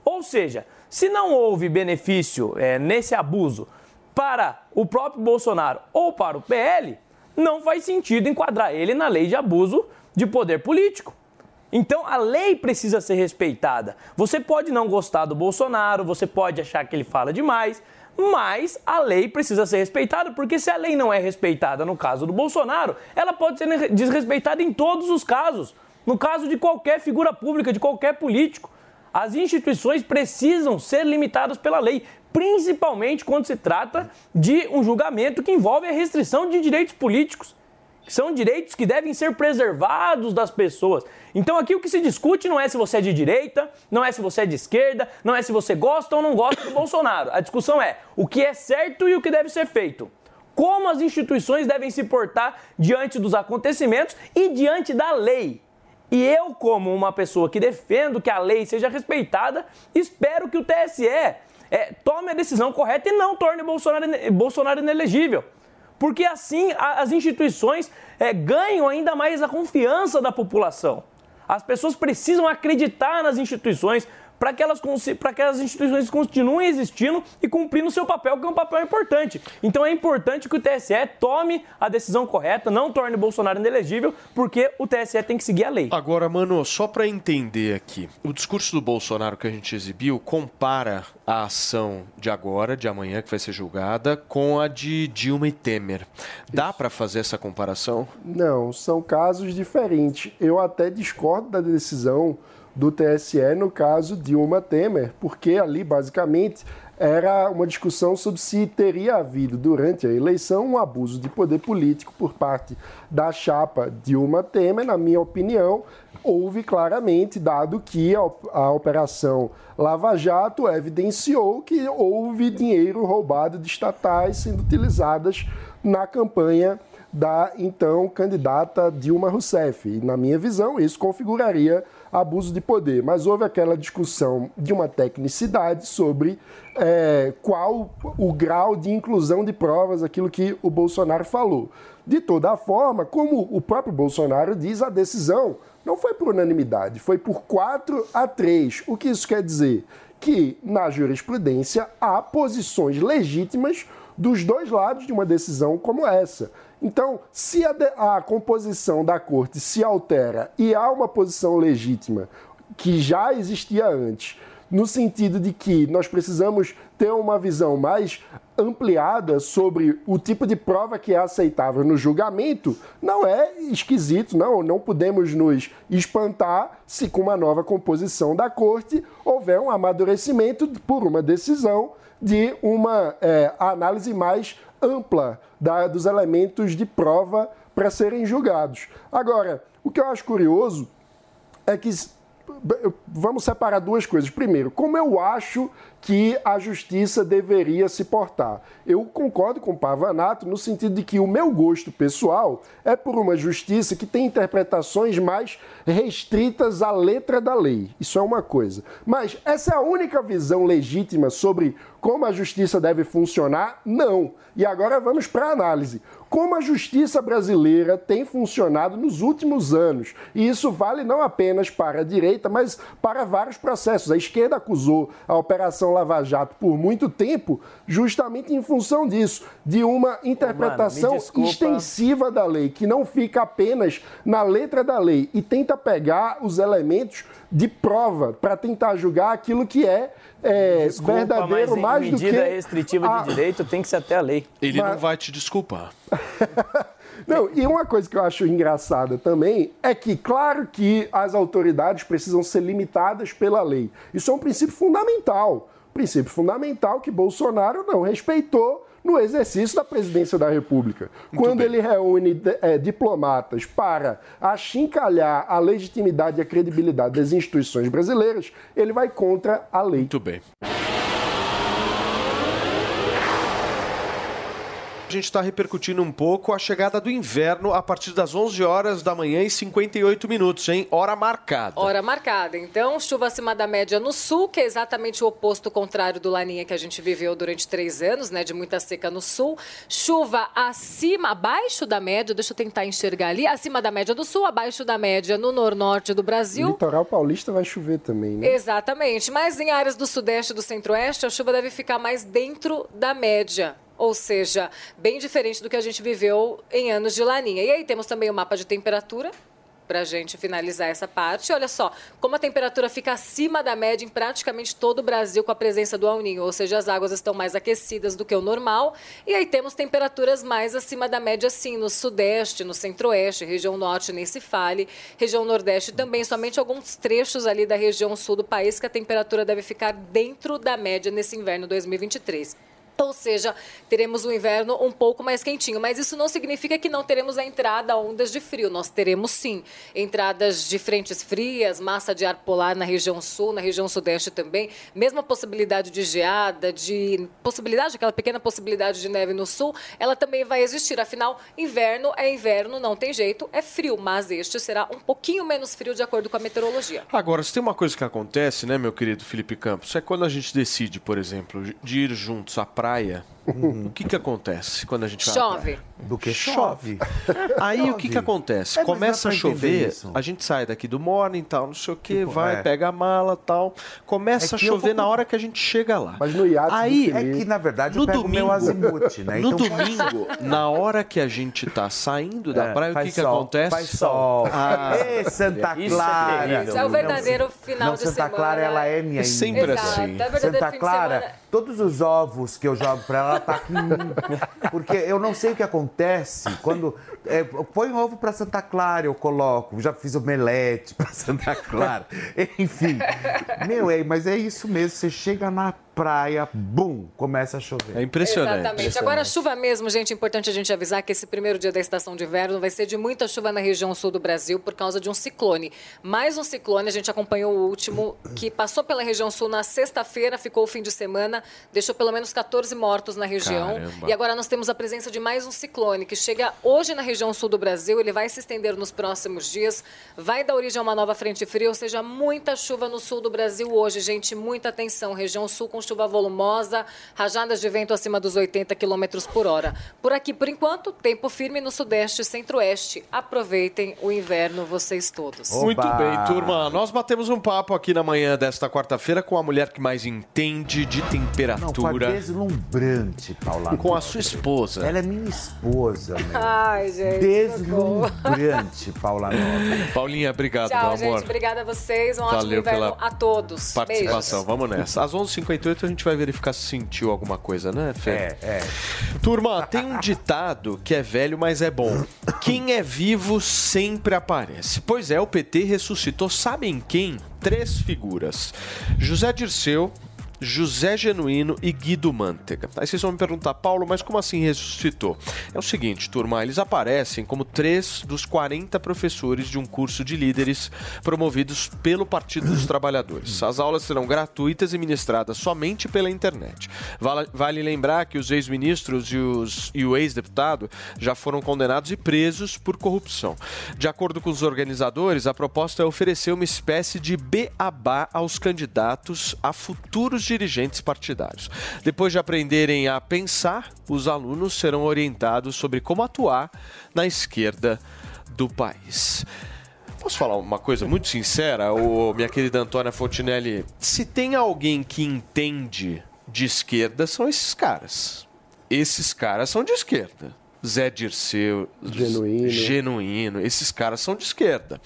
Ou seja, se não houve benefício é, nesse abuso para o próprio Bolsonaro ou para o P L, não faz sentido enquadrar ele na lei de abuso de poder político. Então, a lei precisa ser respeitada. Você pode não gostar do Bolsonaro, você pode achar que ele fala demais, mas a lei precisa ser respeitada, porque se a lei não é respeitada no caso do Bolsonaro, ela pode ser desrespeitada em todos os casos, no caso de qualquer figura pública, de qualquer político. as instituições precisam ser limitadas pela lei, principalmente quando se trata de um julgamento que envolve a restrição de direitos políticos, que são direitos que devem ser preservados das pessoas. Então aqui o que se discute não é se você é de direita, não é se você é de esquerda, não é se você gosta ou não gosta do Bolsonaro. A discussão é o que é certo e o que deve ser feito. Como as instituições devem se portar diante dos acontecimentos e diante da lei. E eu, como uma pessoa que defendo que a lei seja respeitada, espero que o T S E é, tome a decisão correta e não torne Bolsonaro, Bolsonaro inelegível. Porque assim as instituições é, ganham ainda mais a confiança da população. As pessoas precisam acreditar nas instituições para que, elas, para que as instituições continuem existindo e cumprindo o seu papel, que é um papel importante. Então é importante que o T S E tome a decisão correta, não torne Bolsonaro inelegível, porque o T S E tem que seguir a lei. Agora, mano, só para entender aqui, o discurso do Bolsonaro que a gente exibiu compara a ação de agora, de amanhã, que vai ser julgada, com a de Dilma e Temer. Dá para fazer essa comparação? Não, são casos diferentes. Eu até discordo da decisão do T S E no caso Dilma Temer, porque ali basicamente era uma discussão sobre se teria havido durante a eleição um abuso de poder político por parte da chapa Dilma Temer. Na minha opinião, houve claramente, dado que a Operação Lava Jato evidenciou que houve dinheiro roubado de estatais sendo utilizadas na campanha da então candidata Dilma Rousseff. E, na minha visão, isso configuraria abuso de poder. Mas houve aquela discussão de uma tecnicidade sobre é, qual o grau de inclusão de provas, aquilo que o Bolsonaro falou. De toda forma, como o próprio Bolsonaro diz, a decisão não foi por unanimidade, foi por quatro a três. O que isso quer dizer? Que, na jurisprudência, há posições legítimas dos dois lados de uma decisão como essa. Então, se a, de, a composição da corte se altera e há uma posição legítima que já existia antes, no sentido de que nós precisamos ter uma visão mais ampliada sobre o tipo de prova que é aceitável no julgamento, não é esquisito, não, não podemos nos espantar se com uma nova composição da corte houver um amadurecimento por uma decisão de uma é, análise mais ampla da, dos elementos de prova para serem julgados. Agora, o que eu acho curioso é que vamos separar duas coisas. Primeiro, como eu acho que a justiça deveria se portar. Eu concordo com o Pavanato no sentido de que o meu gosto pessoal é por uma justiça que tem interpretações mais restritas à letra da lei. Isso é uma coisa. Mas essa é a única visão legítima sobre como a justiça deve funcionar? Não. E agora vamos para a análise. Como a justiça brasileira tem funcionado nos últimos anos. E isso vale não apenas para a direita, mas para vários processos. A esquerda acusou a Operação Lava Jato por muito tempo, justamente em função disso, de uma interpretação Mano, me desculpa. extensiva da lei, que não fica apenas na letra da lei e tenta pegar os elementos de prova para tentar julgar aquilo que é, é desculpa, verdadeiro mais do que... medida restritiva a... de direito tem que ser até a lei. Ele mas... não vai te desculpar. Não, e uma coisa que eu acho engraçada também é que, claro que as autoridades precisam ser limitadas pela lei. Isso é um princípio fundamental. Princípio fundamental que Bolsonaro não respeitou no exercício da presidência da República. Muito Quando bem. ele reúne é, diplomatas para achincalhar a legitimidade e a credibilidade das instituições brasileiras, ele vai contra a lei. Muito bem. A gente está repercutindo um pouco a chegada do inverno a partir das onze horas da manhã e cinquenta e oito minutos, hein? Hora marcada. Hora marcada. Então, chuva acima da média no sul, que é exatamente o oposto contrário do Laninha que a gente viveu durante três anos, né? De muita seca no sul. Chuva acima, abaixo da média, deixa eu tentar enxergar ali, acima da média do sul, abaixo da média no norte do Brasil. O litoral paulista vai chover também, né? Exatamente. Mas em áreas do sudeste e do centro-oeste, a chuva deve ficar mais dentro da média. Ou seja, bem diferente do que a gente viveu em anos de laninha. E aí temos também o mapa de temperatura, para a gente finalizar essa parte. Olha só, como a temperatura fica acima da média em praticamente todo o Brasil com a presença do El Niño, ou seja, as águas estão mais aquecidas do que o normal. E aí temos temperaturas mais acima da média, sim, no sudeste, no centro-oeste, região norte nem se fale, região nordeste também, somente alguns trechos ali da região sul do país que a temperatura deve ficar dentro da média nesse inverno dois mil e vinte e três. Ou seja, teremos um inverno um pouco mais quentinho, mas isso não significa que não teremos a entrada a ondas de frio. Nós teremos, sim, entradas de frentes frias, massa de ar polar na região sul, na região sudeste também, mesma possibilidade de geada, de possibilidade, aquela pequena possibilidade de neve no sul, ela também vai existir. Afinal, inverno é inverno, não tem jeito, é frio, mas este será um pouquinho menos frio de acordo com a meteorologia. Agora, se tem uma coisa que acontece, né, meu querido Felipe Campos, é quando a gente decide, por exemplo, de ir juntos à praia, praia, uhum. o que que acontece quando a gente vai chove? Do que chove. Aí chove. O que que acontece? É, começa a chover, a gente sai daqui do morning, tal, não sei o que, tipo, vai, é. pega a mala, tal. Começa é a chover vou... na hora que a gente chega lá. Mas no iate, aí é que na verdade no eu pego domingo, meu azimute, né? No então, domingo, na hora que a gente tá saindo da é, praia, o que que sol, acontece? Faz sol. Ah, Ei, Santa Clara. Isso é, isso é o verdadeiro final não, de Santa semana. Santa Clara, ela é minha. É sempre Exato, assim. É Santa Clara, todos os ovos que eu jogo pra ela, ela tá aqui em mim. Porque eu não sei o que acontece quando... É, põe um ovo pra Santa Clara, eu coloco. Já fiz omelete pra Santa Clara. Enfim. Meu, é, mas é isso mesmo. Você chega na praia, bum, começa a chover. É impressionante. Exatamente. Impressionante. Agora, chuva mesmo, gente, é importante a gente avisar que esse primeiro dia da estação de inverno vai ser de muita chuva na região sul do Brasil por causa de um ciclone. Mais um ciclone, a gente acompanhou o último, que passou pela região sul na sexta-feira, ficou o fim de semana, deixou pelo menos quatorze mortos na região. Caramba. E agora nós temos a presença de mais um ciclone, que chega hoje na região sul do Brasil, ele vai se estender nos próximos dias, vai dar origem a uma nova frente fria, ou seja, muita chuva no sul do Brasil hoje, gente, muita atenção. Região sul com chuva volumosa, rajadas de vento acima dos oitenta quilômetros por hora. Por aqui, por enquanto, tempo firme no sudeste e centro-oeste. Aproveitem o inverno, vocês todos. Oba! Muito bem, turma. Nós batemos um papo aqui na manhã desta quarta-feira com a mulher que mais entende de temperatura. Não, deslumbrante, Paula. Com a sua esposa. Ela é minha esposa, meu. Ai, gente. Deslumbrante, Paula Nova. Paulinha, obrigado, Tchau, meu amor. Tchau, gente. Obrigada a vocês. Um Valeu ótimo inverno a todos. Participação. Beijos. Vamos nessa. Às onze e cinquenta e oito a gente vai verificar se sentiu alguma coisa, né, Fê? É, é. Turma, tem um ditado que é velho, mas é bom. Quem é vivo sempre aparece. Pois é, o P T ressuscitou, sabem quem? Três figuras. José Dirceu, José Genuíno e Guido Mantega. Aí vocês vão me perguntar, Paulo, mas como assim ressuscitou? É o seguinte, turma, eles aparecem como três dos quarenta professores de um curso de líderes promovidos pelo Partido dos Trabalhadores. As aulas serão gratuitas e ministradas somente pela internet. Vale, vale lembrar que os ex-ministros e, os, e o ex-deputado já foram condenados e presos por corrupção. De acordo com os organizadores, a proposta é oferecer uma espécie de beabá aos candidatos a futuros dirigentes partidários. Depois de aprenderem a pensar, os alunos serão orientados sobre como atuar na esquerda do país. Posso falar uma coisa muito sincera, ô, minha querida Antônia Fontenelle? Se tem alguém que entende de esquerda, são esses caras. Esses caras são de esquerda. Zé Dirceu, Genuíno. Genuíno, esses caras são de esquerda.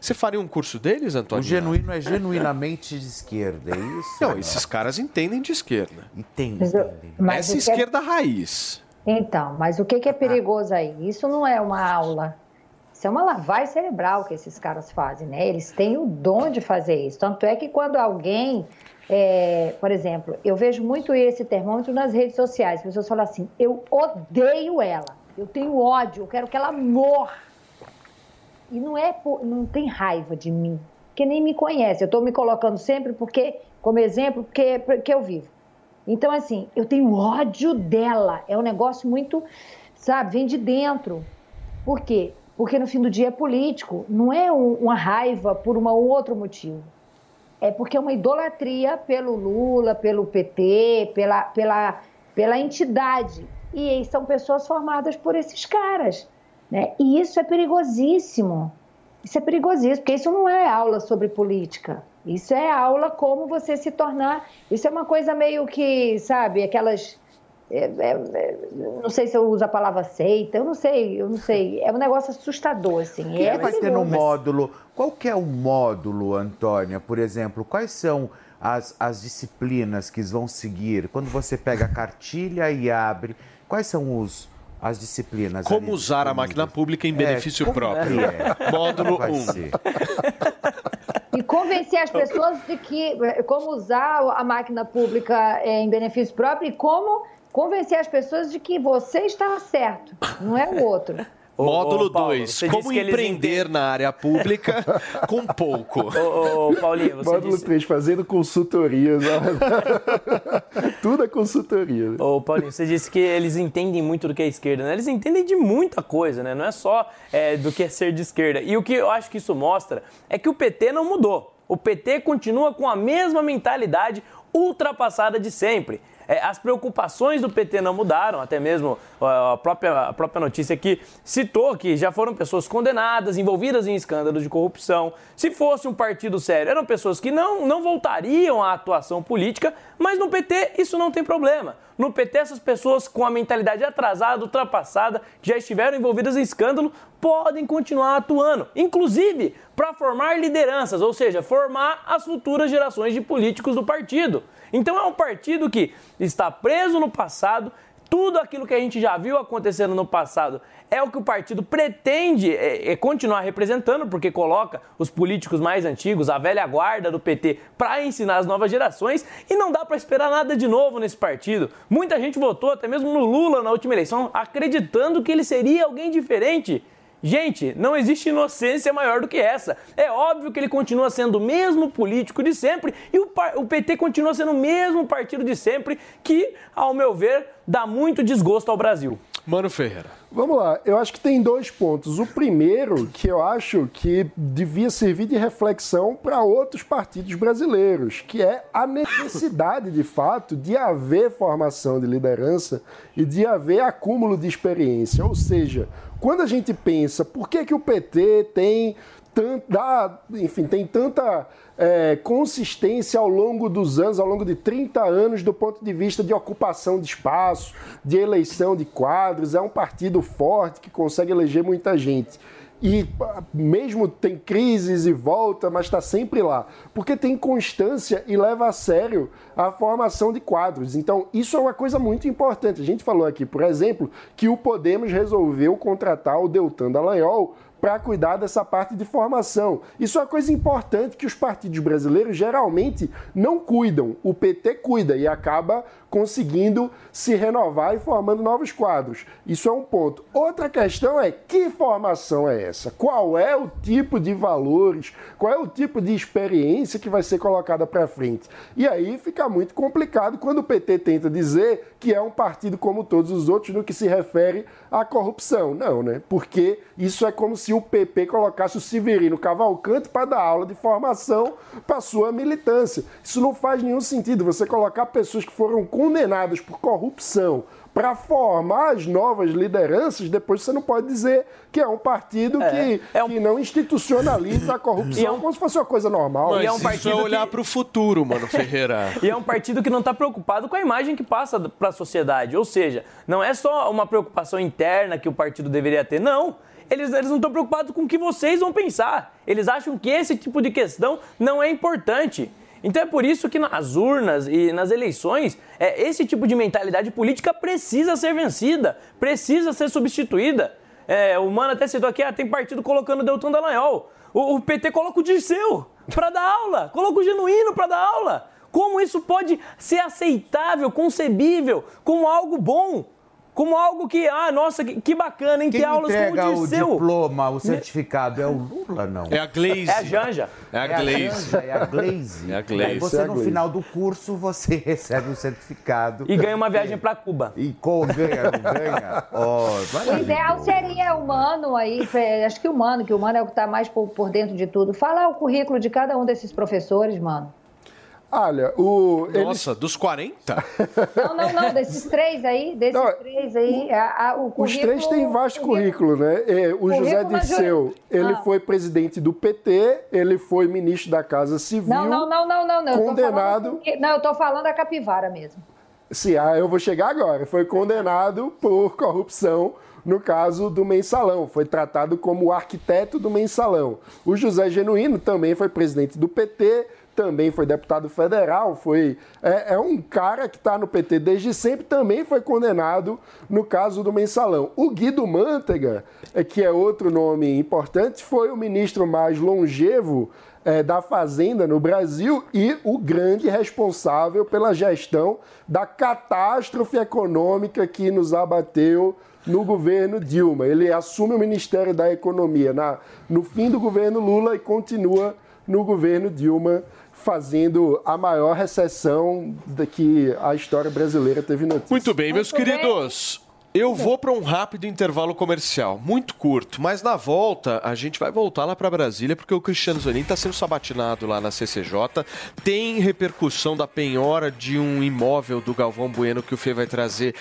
Você faria um curso deles, Antônio? O Genuíno é genuinamente de esquerda, é isso? Não, esses caras entendem de esquerda. Entendem. Mas, mas essa esquerda é... raiz. Então, mas o que é perigoso aí? Isso não é uma aula. Isso é uma lavagem cerebral que esses caras fazem, né? Eles têm o dom de fazer isso. Tanto é que quando alguém... É, por exemplo, eu vejo muito esse termômetro nas redes sociais. As pessoas falam assim, eu odeio ela, eu tenho ódio, eu quero que ela morra. E não, é, não tem raiva de mim, porque nem me conhece. Eu estou me colocando sempre porque, como exemplo, porque, porque eu vivo. Então, assim, eu tenho ódio dela. É um negócio muito, sabe, vem de dentro. Por quê? Porque no fim do dia é político. Não é um, uma raiva por uma ou outro motivo. É porque é uma idolatria pelo Lula, pelo P T, pela, pela, pela entidade. E são pessoas formadas por esses caras, né? E isso é perigosíssimo. Isso é perigosíssimo, porque isso não é aula sobre política. Isso é aula como você se tornar... Isso é uma coisa meio que, sabe, aquelas... É, é, não sei se eu uso a palavra seita, eu não sei, eu não sei. É um negócio assustador, assim. O que é, vai ter no módulo? Qual que é o módulo, Antônia? Por exemplo, quais são as, as disciplinas que vão seguir? Quando você pega a cartilha e abre, quais são os... as disciplinas. Como usar a máquina pública em benefício é, próprio. É. Módulo um. E convencer as pessoas de que como usar a máquina pública em benefício próprio e como convencer as pessoas de que você está certo, não é o outro. Módulo dois, como empreender eles... na área pública com pouco. Ô, ô, Paulinho, você Módulo disse... três, fazendo consultoria. Tudo é consultoria. Ô, Paulinho, você disse que eles entendem muito do que é esquerda, né? Eles entendem de muita coisa, né? Não é só é, do que é ser de esquerda. E o que eu acho que isso mostra é que o P T não mudou. O P T continua com a mesma mentalidade ultrapassada de sempre. As preocupações do P T não mudaram, até mesmo a própria, a própria notícia aqui citou que já foram pessoas condenadas, envolvidas em escândalos de corrupção. Se fosse um partido sério, eram pessoas que não, não voltariam à atuação política, mas no P T isso não tem problema. No P T, essas pessoas com a mentalidade atrasada, ultrapassada, que já estiveram envolvidas em escândalo, podem continuar atuando, inclusive para formar lideranças, ou seja, formar as futuras gerações de políticos do partido. Então é um partido que está preso no passado, tudo aquilo que a gente já viu acontecendo no passado é o que o partido pretende é, é continuar representando, porque coloca os políticos mais antigos, a velha guarda do P T, para ensinar as novas gerações, e não dá para esperar nada de novo nesse partido. Muita gente votou até mesmo no Lula na última eleição acreditando que ele seria alguém diferente. Gente, não existe inocência maior do que essa. É óbvio que ele continua sendo o mesmo político de sempre e o P T continua sendo o mesmo partido de sempre que, ao meu ver, dá muito desgosto ao Brasil. Mano Ferreira. Vamos lá, eu acho que tem dois pontos. O primeiro, que eu acho que devia servir de reflexão para outros partidos brasileiros, que é a necessidade, de fato, de haver formação de liderança e de haver acúmulo de experiência. Ou seja, quando a gente pensa por que, que o P T tem, tanta, enfim, tem tanta é, consistência ao longo dos anos, ao longo de trinta anos, do ponto de vista de ocupação de espaço, de eleição de quadros, é um partido forte que consegue eleger muita gente. E mesmo tem crises e volta, mas está sempre lá. Porque tem constância e leva a sério a formação de quadros. Então, isso é uma coisa muito importante. A gente falou aqui, por exemplo, que o Podemos resolveu contratar o Deltan Dallagnol para cuidar dessa parte de formação. Isso é uma coisa importante que os partidos brasileiros geralmente não cuidam. O P T cuida e acaba conseguindo se renovar e formando novos quadros. Isso é um ponto. Outra questão é que formação é essa? Qual é o tipo de valores? Qual é o tipo de experiência que vai ser colocada para frente? E aí fica muito complicado quando o P T tenta dizer que é um partido como todos os outros no que se refere à corrupção. Não, né? Porque isso é como se se o P P colocasse o Severino Cavalcante para dar aula de formação para sua militância. Isso não faz nenhum sentido. Você colocar pessoas que foram condenadas por corrupção para formar as novas lideranças, depois você não pode dizer que é um partido é, que, é um... que não institucionaliza a corrupção é um... como se fosse uma coisa normal. Mas é um partido isso é olhar que... para o futuro, Mano Ferreira. E é um partido que não está preocupado com a imagem que passa para a sociedade. Ou seja, não é só uma preocupação interna que o partido deveria ter, não. Eles, eles não estão preocupados com o que vocês vão pensar. Eles acham que esse tipo de questão não é importante. Então é por isso que nas urnas e nas eleições, é, esse tipo de mentalidade política precisa ser vencida, precisa ser substituída. É, o Mano até citou aqui, ah, tem partido colocando o Deltan Dallagnol. O, o P T coloca o Dirceu para dar aula, coloca o Genuíno para dar aula. Como isso pode ser aceitável, concebível, como algo bom? Como algo que, ah, nossa, que, que bacana, hein? Quem que aulas como o Dirceu. O diploma, o certificado, é o Lula, não? É a Gleisi. É a Janja. É a Gleisi. É a Gleisi. É a Gleisi. Aí você, é a Gleisi. No final do curso, você recebe um certificado. E ganha uma viagem para Cuba. E com ganha, não ganha? Oh, o ideal seria o Mano aí, acho que o Mano, que o Mano é o que está mais por, por dentro de tudo. Fala o currículo de cada um desses professores, Mano. Olha, o... Nossa, eles... dos quarenta? Não, não, não, desses três aí, desses não, três aí, a, a, o currículo... Os três têm vasto currículo, né? É, o currículo José Dirceu, ele ah. foi presidente do P T, ele foi ministro da Casa Civil... Não, não, não, não, não, não. Condenado... Eu tô falando, não, eu tô falando a capivara mesmo. se ah, eu vou chegar agora, foi condenado por corrupção no caso do Mensalão, foi tratado como o arquiteto do Mensalão. O José Genuíno também foi presidente do P T, também foi deputado federal, foi é, é um cara que está no P T desde sempre, também foi condenado no caso do Mensalão. O Guido Mantega, é, que é outro nome importante, foi o ministro mais longevo é, da Fazenda no Brasil e o grande responsável pela gestão da catástrofe econômica que nos abateu no governo Dilma. Ele assume o Ministério da Economia na, no fim do governo Lula e continua no governo Dilma fazendo a maior recessão da que a história brasileira teve notícia. Muito bem, meus queridos. Eu vou para um rápido intervalo comercial, muito curto, mas na volta a gente vai voltar lá para Brasília, porque o Cristiano Zanin está sendo sabatinado lá na C C J, tem repercussão da penhora de um imóvel do Galvão Bueno que o Fê vai trazer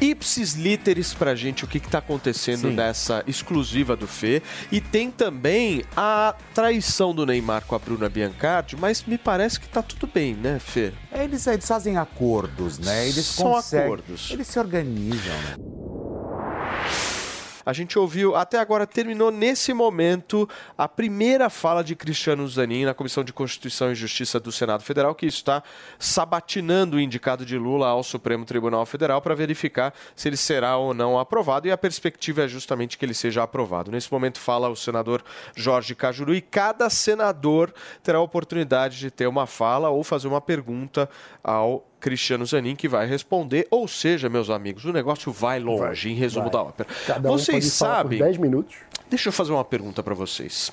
ipsis literis para a gente, o que está acontecendo Sim. nessa exclusiva do Fê, e tem também a traição do Neymar com a Bruna Biancardi, mas me parece que está tudo bem, né, Fê? Eles, eles fazem acordos, né? Eles São conseguem, acordos. Eles se organizam, né? A gente ouviu, até agora terminou nesse momento, a primeira fala de Cristiano Zanin na Comissão de Constituição e Justiça do Senado Federal, que está sabatinando o indicado de Lula ao Supremo Tribunal Federal para verificar se ele será ou não aprovado, e a perspectiva é justamente que ele seja aprovado. Nesse momento fala o senador Jorge Cajuru, e cada senador terá a oportunidade de ter uma fala ou fazer uma pergunta ao Cristiano Zanin, que vai responder, ou seja, meus amigos, o negócio vai longe, vai, em resumo vai. da ópera. Cada um vocês sabem. dez minutos. Deixa eu fazer uma pergunta para vocês.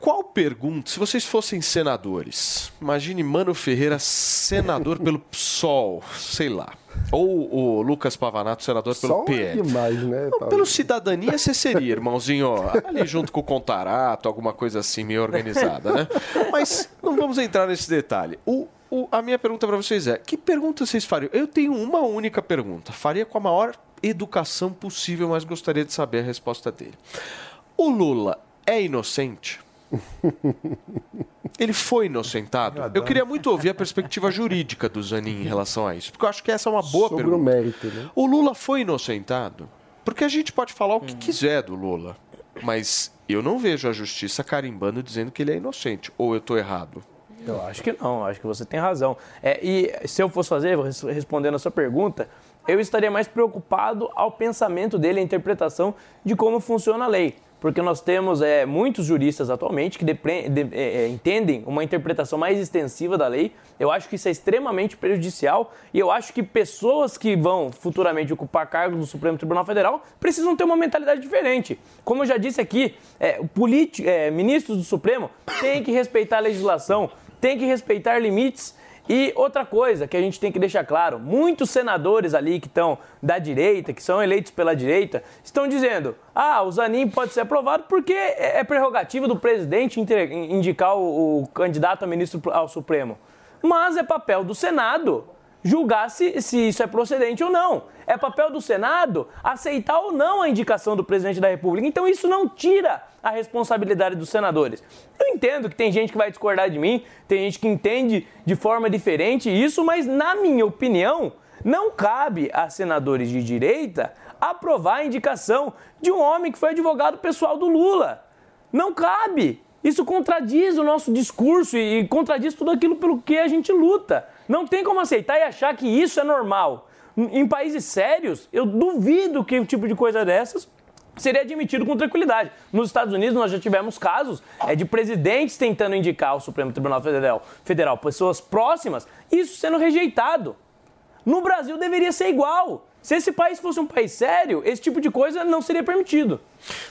Qual pergunta, se vocês fossem senadores, imagine Mano Ferreira, senador pelo P SOL, sei lá, ou o Lucas Pavanato, senador pelo P L. É demais, né? Não, pelo Cidadania você seria, irmãozinho, ali junto com o Contarato, alguma coisa assim meio organizada, né? Mas não vamos entrar nesse detalhe. O O, a minha pergunta para vocês é, que pergunta vocês fariam? Eu tenho uma única pergunta, faria com a maior educação possível, mas gostaria de saber a resposta dele. O Lula é inocente? Ele foi inocentado? Eu, eu queria muito ouvir a perspectiva jurídica do Zanin em relação a isso, porque eu acho que essa é uma boa Sobre pergunta. O mérito, né? O Lula foi inocentado? Porque a gente pode falar o que hum. quiser do Lula, mas eu não vejo a justiça carimbando dizendo que ele é inocente, ou eu estou errado? Eu acho que não, acho que você tem razão. É, e se eu fosse fazer, respondendo a sua pergunta, eu estaria mais preocupado ao pensamento dele, à interpretação de como funciona a lei. Porque nós temos é, muitos juristas atualmente que depre- de, é, entendem uma interpretação mais extensiva da lei. Eu acho que isso é extremamente prejudicial e eu acho que pessoas que vão futuramente ocupar cargos do Supremo Tribunal Federal precisam ter uma mentalidade diferente. Como eu já disse aqui, é, politi- é, ministros do Supremo têm que respeitar a legislação, têm que respeitar limites. E outra coisa que a gente tem que deixar claro, muitos senadores ali que estão da direita, que são eleitos pela direita, estão dizendo, ah, o Zanin pode ser aprovado porque é prerrogativa do presidente indicar o, o candidato a ministro ao Supremo. Mas é papel do Senado julgar se, se isso é procedente ou não. É papel do Senado aceitar ou não a indicação do presidente da República. Então isso não tira a responsabilidade dos senadores. Eu entendo que tem gente que vai discordar de mim, tem gente que entende de forma diferente isso, mas na minha opinião, não cabe a senadores de direita aprovar a indicação de um homem que foi advogado pessoal do Lula. Não cabe. Isso contradiz o nosso discurso e contradiz tudo aquilo pelo que a gente luta. Não tem como aceitar e achar que isso é normal. Em países sérios, eu duvido que um tipo de coisa dessas seria admitido com tranquilidade. Nos Estados Unidos, nós já tivemos casos é, de presidentes tentando indicar ao Supremo Tribunal Federal, Federal pessoas próximas, isso sendo rejeitado. No Brasil, deveria ser igual. Se esse país fosse um país sério, esse tipo de coisa não seria permitido.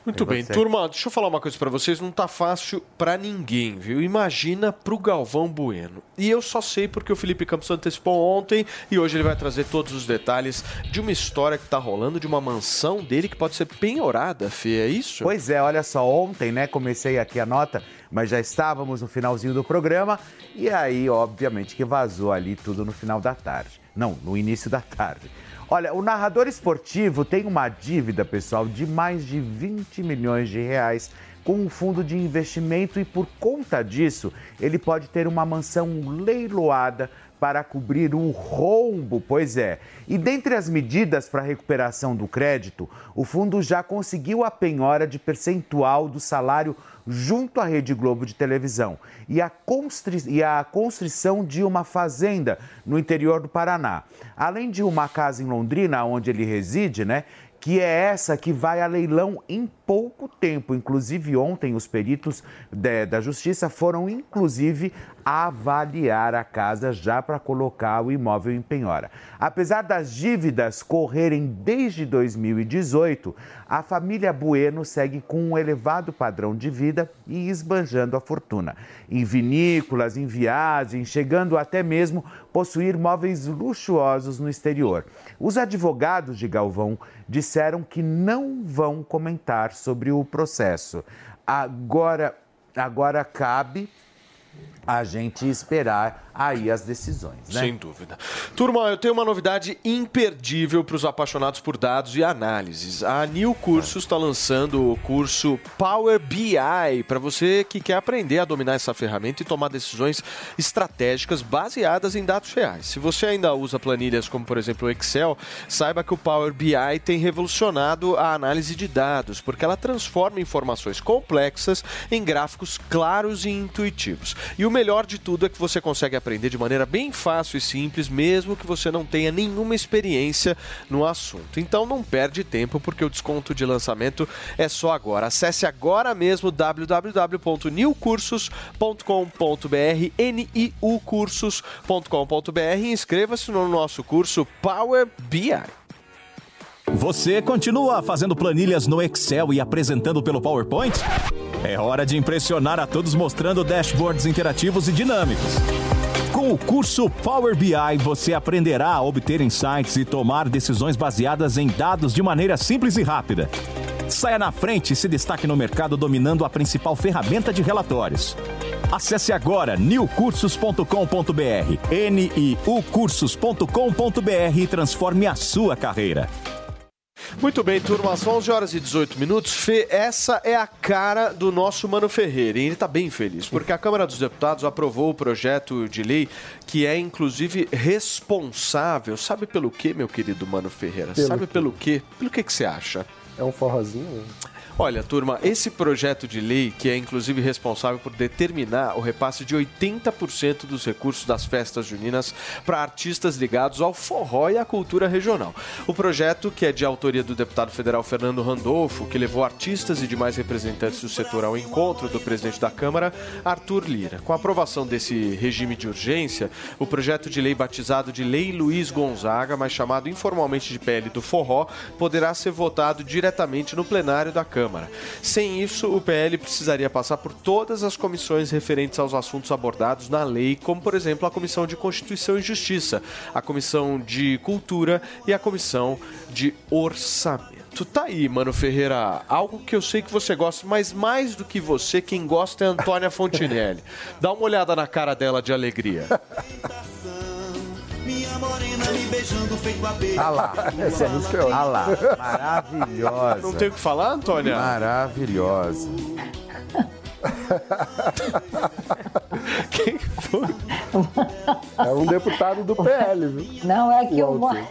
Muito bem, turma, deixa eu falar uma coisa para vocês, não tá fácil para ninguém, viu? Imagina pro Galvão Bueno. E eu só sei porque o Felipe Campos antecipou ontem e hoje ele vai trazer todos os detalhes de uma história que tá rolando, de uma mansão dele que pode ser penhorada, Fê, é isso? Pois é, olha só, ontem, né, comecei aqui a nota, mas já estávamos no finalzinho do programa e aí, obviamente, que vazou ali tudo no final da tarde. Não, no início da tarde. Olha, o narrador esportivo tem uma dívida, pessoal, de mais de vinte milhões de reais com um fundo de investimento e, por conta disso, ele pode ter uma mansão leiloada para cobrir o rombo, pois é. E dentre as medidas para a recuperação do crédito, o fundo já conseguiu a penhora de percentual do salário junto à Rede Globo de televisão e a, constri... e a construção de uma fazenda no interior do Paraná. Além de uma casa em Londrina, onde ele reside, né? Que é essa que vai a leilão em pouco tempo. Inclusive, ontem, os peritos de, da Justiça foram, inclusive, avaliar a casa já para colocar o imóvel em penhora. Apesar das dívidas correrem desde dois mil e dezoito, a família Bueno segue com um elevado padrão de vida e esbanjando a fortuna. Em vinícolas, em viagens, chegando até mesmo possuir móveis luxuosos no exterior. Os advogados de Galvão disseram que não vão comentar sobre o processo. Agora, agora cabe a gente esperar aí as decisões, né? Sem dúvida. Turma, eu tenho uma novidade imperdível para os apaixonados por dados e análises. A New Cursos está lançando o curso Power B I para você que quer aprender a dominar essa ferramenta e tomar decisões estratégicas baseadas em dados reais. Se você ainda usa planilhas como, por exemplo, o Excel, saiba que o Power B I tem revolucionado a análise de dados, porque ela transforma informações complexas em gráficos claros e intuitivos. E o melhor de tudo é que você consegue aprender de maneira bem fácil e simples, mesmo que você não tenha nenhuma experiência no assunto. Então não perde tempo, porque o desconto de lançamento é só agora. Acesse agora mesmo w w w ponto new cursos ponto com ponto b r, n i u cursos ponto com ponto b r, e inscreva-se no nosso curso Power B I. Você continua fazendo planilhas no Excel e apresentando pelo PowerPoint? É hora de impressionar a todos mostrando dashboards interativos e dinâmicos. Com o curso Power B I, você aprenderá a obter insights e tomar decisões baseadas em dados de maneira simples e rápida. Saia na frente e se destaque no mercado dominando a principal ferramenta de relatórios. Acesse agora new cursos ponto com ponto b r, n i u cursos ponto com ponto b r, e transforme a sua carreira. Muito bem, turma, às onze horas e dezoito minutos. Fê, essa é a cara do nosso Mano Ferreira, e ele está bem feliz, porque a Câmara dos Deputados aprovou o projeto de lei que é, inclusive, responsável. Sabe pelo quê, meu querido Mano Ferreira? Pelo Sabe quê? pelo quê? Pelo que que você acha? É um forrozinho, né? Olha, turma, esse projeto de lei, que é inclusive responsável por determinar o repasse de oitenta por cento dos recursos das festas juninas para artistas ligados ao forró e à cultura regional. O projeto, que é de autoria do deputado federal Fernando Randolfo, que levou artistas e demais representantes do setor ao encontro do presidente da Câmara, Arthur Lira. Com a aprovação desse regime de urgência, o projeto de lei, batizado de Lei Luiz Gonzaga, mas chamado informalmente de P L do Forró, poderá ser votado diretamente no plenário da Câmara. Sem isso, o P L precisaria passar por todas as comissões referentes aos assuntos abordados na lei, como, por exemplo, a Comissão de Constituição e Justiça, a Comissão de Cultura e a Comissão de Orçamento. Tá aí, Mano Ferreira, algo que eu sei que você gosta, mas mais do que você, quem gosta é a Antônia Fontenelle. Dá uma olhada na cara dela de alegria. Minha morena me beijando feito a beira. Ah lá, essa é música é ótima. Ah lá, maravilhosa. Não tem o que falar, Antônia? Maravilhosa. Quem foi? É um deputado do P L, viu? Não, é que o Mano,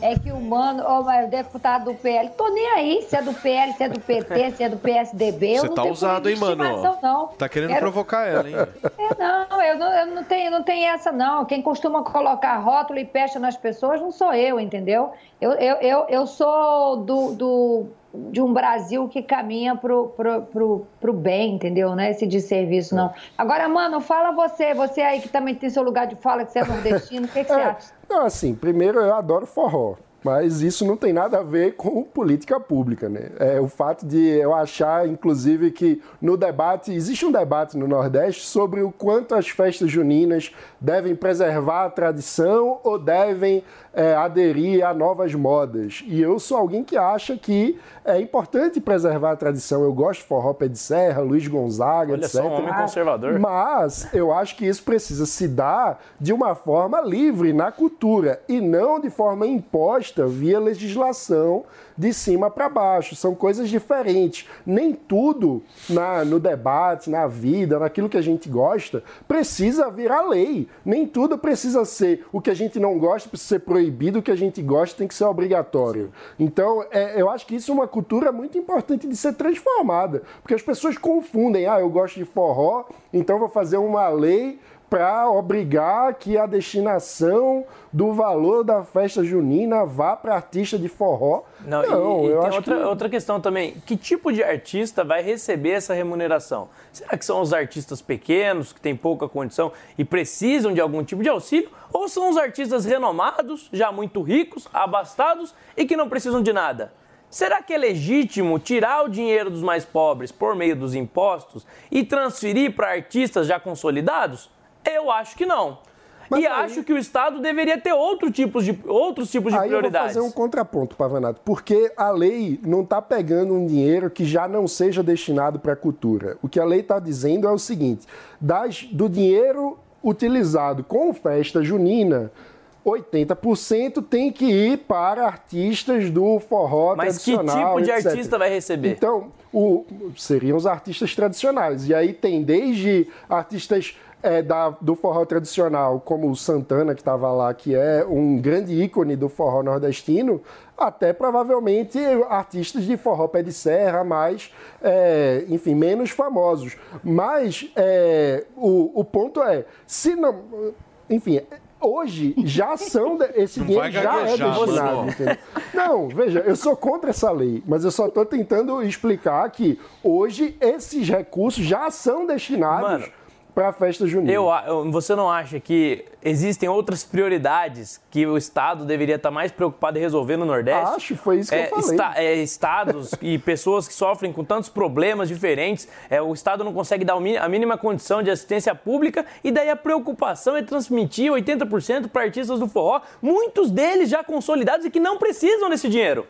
é que o Mano, oh, mas o deputado do P L, tô nem aí se é do P L, se é do P T, se é do P S D B. Você tá usado, hein, Mano? Não. Tá querendo Quero... provocar ela, hein? É, não, eu não, eu não tenho, não tenho essa, não. Quem costuma colocar rótulo e pecha nas pessoas não sou eu, entendeu? Eu, eu, eu, eu sou do... do... de um Brasil que caminha pro, pro, pro, pro bem, entendeu? Não é esse de serviço, não. Agora, Mano, fala você, você aí que também tem seu lugar de fala, que você é nordestino, o que, que é, você acha? Não, assim, primeiro eu adoro forró, mas isso não tem nada a ver com política pública, né? É o fato de eu achar, inclusive, que no debate, existe um debate no Nordeste sobre o quanto as festas juninas devem preservar a tradição ou devem é, aderir a novas modas. E eu sou alguém que acha que é importante preservar a tradição. Eu gosto de forró Pé de Serra, Luiz Gonzaga, Olha etcétera. Olha só, um homem conservador. Mas eu acho que isso precisa se dar de uma forma livre na cultura e não de forma imposta via legislação de cima para baixo. São coisas diferentes. Nem tudo na, no debate, na vida, naquilo que a gente gosta, precisa virar lei. Nem tudo precisa ser o que a gente não gosta, precisa ser proibido, o que a gente gosta tem que ser obrigatório. Então, é, eu acho que isso é uma cultura muito importante de ser transformada, porque as pessoas confundem. Ah, eu gosto de forró, então vou fazer uma lei para obrigar que a destinação do valor da festa junina vá para artista de forró. Não, não e, eu e tem acho outra, que... outra questão também. Que tipo de artista vai receber essa remuneração? Será que são os artistas pequenos, que têm pouca condição e precisam de algum tipo de auxílio? Ou são os artistas renomados, já muito ricos, abastados e que não precisam de nada? Será que é legítimo tirar o dinheiro dos mais pobres por meio dos impostos e transferir para artistas já consolidados? Eu acho que não. Mas e aí, acho que o Estado deveria ter outro tipo de, outros tipos de aí prioridades. Eu vou fazer um contraponto, Pavanato, porque a lei não está pegando um dinheiro que já não seja destinado para a cultura. O que a lei está dizendo é o seguinte, das, do dinheiro utilizado com festa junina, oitenta por cento tem que ir para artistas do forró Mas tradicional, Mas que tipo de etcétera artista vai receber? Então, o, seriam os artistas tradicionais. E aí tem desde artistas... É, da, do forró tradicional, como o Santana, que estava lá, que é um grande ícone do forró nordestino, até provavelmente artistas de forró Pé de Serra, mas, é, enfim, menos famosos. Mas é, o, o ponto é, se não... Enfim... Hoje, já são... De... Esse não dinheiro já é destinado. Não, veja, eu sou contra essa lei, mas eu só estou tentando explicar que hoje esses recursos já são destinados... Mano, para a festa junina. Eu, você não acha que existem outras prioridades que o Estado deveria estar mais preocupado em resolver no Nordeste? Acho, foi isso que é, eu falei. Esta, é, estados e pessoas que sofrem com tantos problemas diferentes, é, o Estado não consegue dar a mínima condição de assistência pública e daí a preocupação é transmitir oitenta por cento para artistas do forró, muitos deles já consolidados e que não precisam desse dinheiro.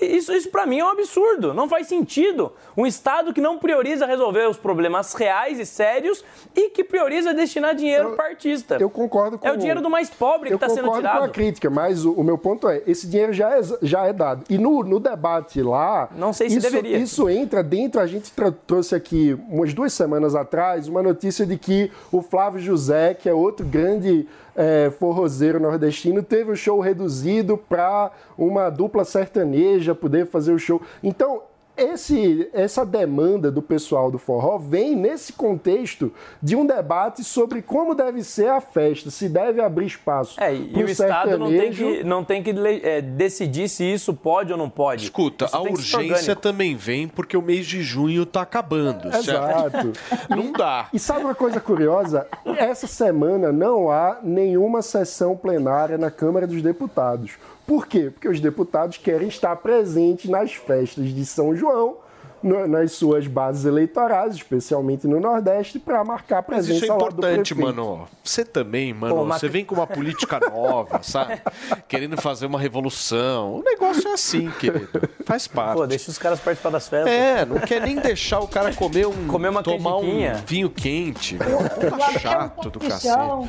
Isso, isso para mim é um absurdo, não faz sentido. Um Estado que não prioriza resolver os problemas reais e sérios e que prioriza destinar dinheiro para artista. Eu concordo com... É o dinheiro do mais pobre que está sendo tirado. Eu concordo com a crítica, mas o, o meu ponto é, esse dinheiro já é, já é dado. E no, no debate lá... Não sei se isso, deveria. Isso entra dentro, a gente trouxe aqui umas duas semanas atrás uma notícia de que o Flávio José, que é outro grande... É, forrozeiro nordestino, teve o show reduzido para uma dupla sertaneja poder fazer o show. Então, esse, essa demanda do pessoal do forró vem nesse contexto de um debate sobre como deve ser a festa, se deve abrir espaço para o sertanejo. É, e o Estado não tem que, não tem que é, decidir se isso pode ou não pode. Escuta, isso a urgência também vem porque o mês de junho está acabando, é, certo? Exato. Não dá. E, e sabe uma coisa curiosa? Essa semana não há nenhuma sessão plenária na Câmara dos Deputados. Por quê? Porque os deputados querem estar presentes nas festas de São João, no, nas suas bases eleitorais, especialmente no Nordeste, para marcar a presença. Mas isso é importante, mano. Você também, mano. Pô, você vem com uma política nova, sabe? Querendo fazer uma revolução. O negócio é assim, querido. Faz parte. Pô, deixa os caras participar das festas. É, não quer nem deixar o cara comer um... Comer uma tomar um vinho quente. Puta chato do cacete.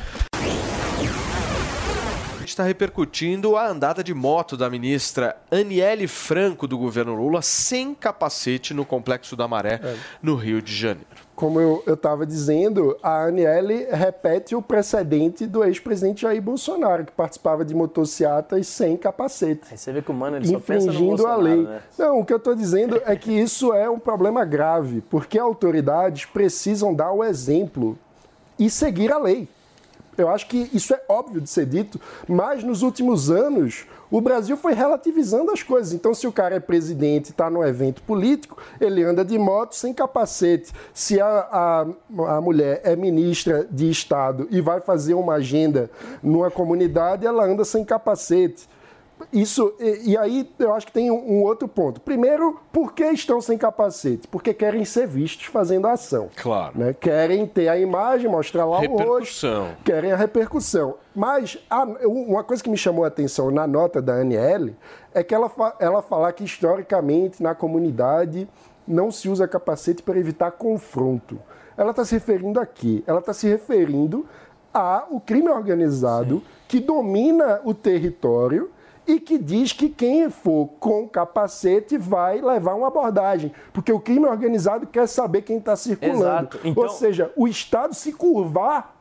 Está repercutindo a andada de moto da ministra Aniele Franco do governo Lula sem capacete no Complexo da Maré, é. no Rio de Janeiro. Como eu estava dizendo, a Aniele repete o precedente do ex-presidente Jair Bolsonaro, que participava de motocicletas sem capacete. Aí você vê que o mano, ele só pensa no Bolsonaro, a lei. Né? Não, o que eu estou dizendo é que isso é um problema grave, porque autoridades precisam dar o exemplo e seguir a lei. Eu acho que isso é óbvio de ser dito, mas nos últimos anos o Brasil foi relativizando as coisas. Então, se o cara é presidente e está num evento político, ele anda de moto sem capacete. Se a, a, a mulher é ministra de Estado e vai fazer uma agenda numa comunidade, ela anda sem capacete. Isso, e, e aí eu acho que tem um, um outro ponto. Primeiro, por que estão sem capacete? Porque querem ser vistos fazendo a ação. Claro. Né? Querem ter a imagem, mostrar lá o rosto. Querem a repercussão. Mas a, uma coisa que me chamou a atenção na nota da Aniele é que ela, ela fala que historicamente na comunidade não se usa capacete para evitar confronto. Ela está se referindo a quê? Ela está se referindo ao crime organizado, sim, que domina o território e que diz que quem for com capacete vai levar uma abordagem, porque o crime organizado quer saber quem está circulando. Exato. Então... Ou seja, o Estado se curvar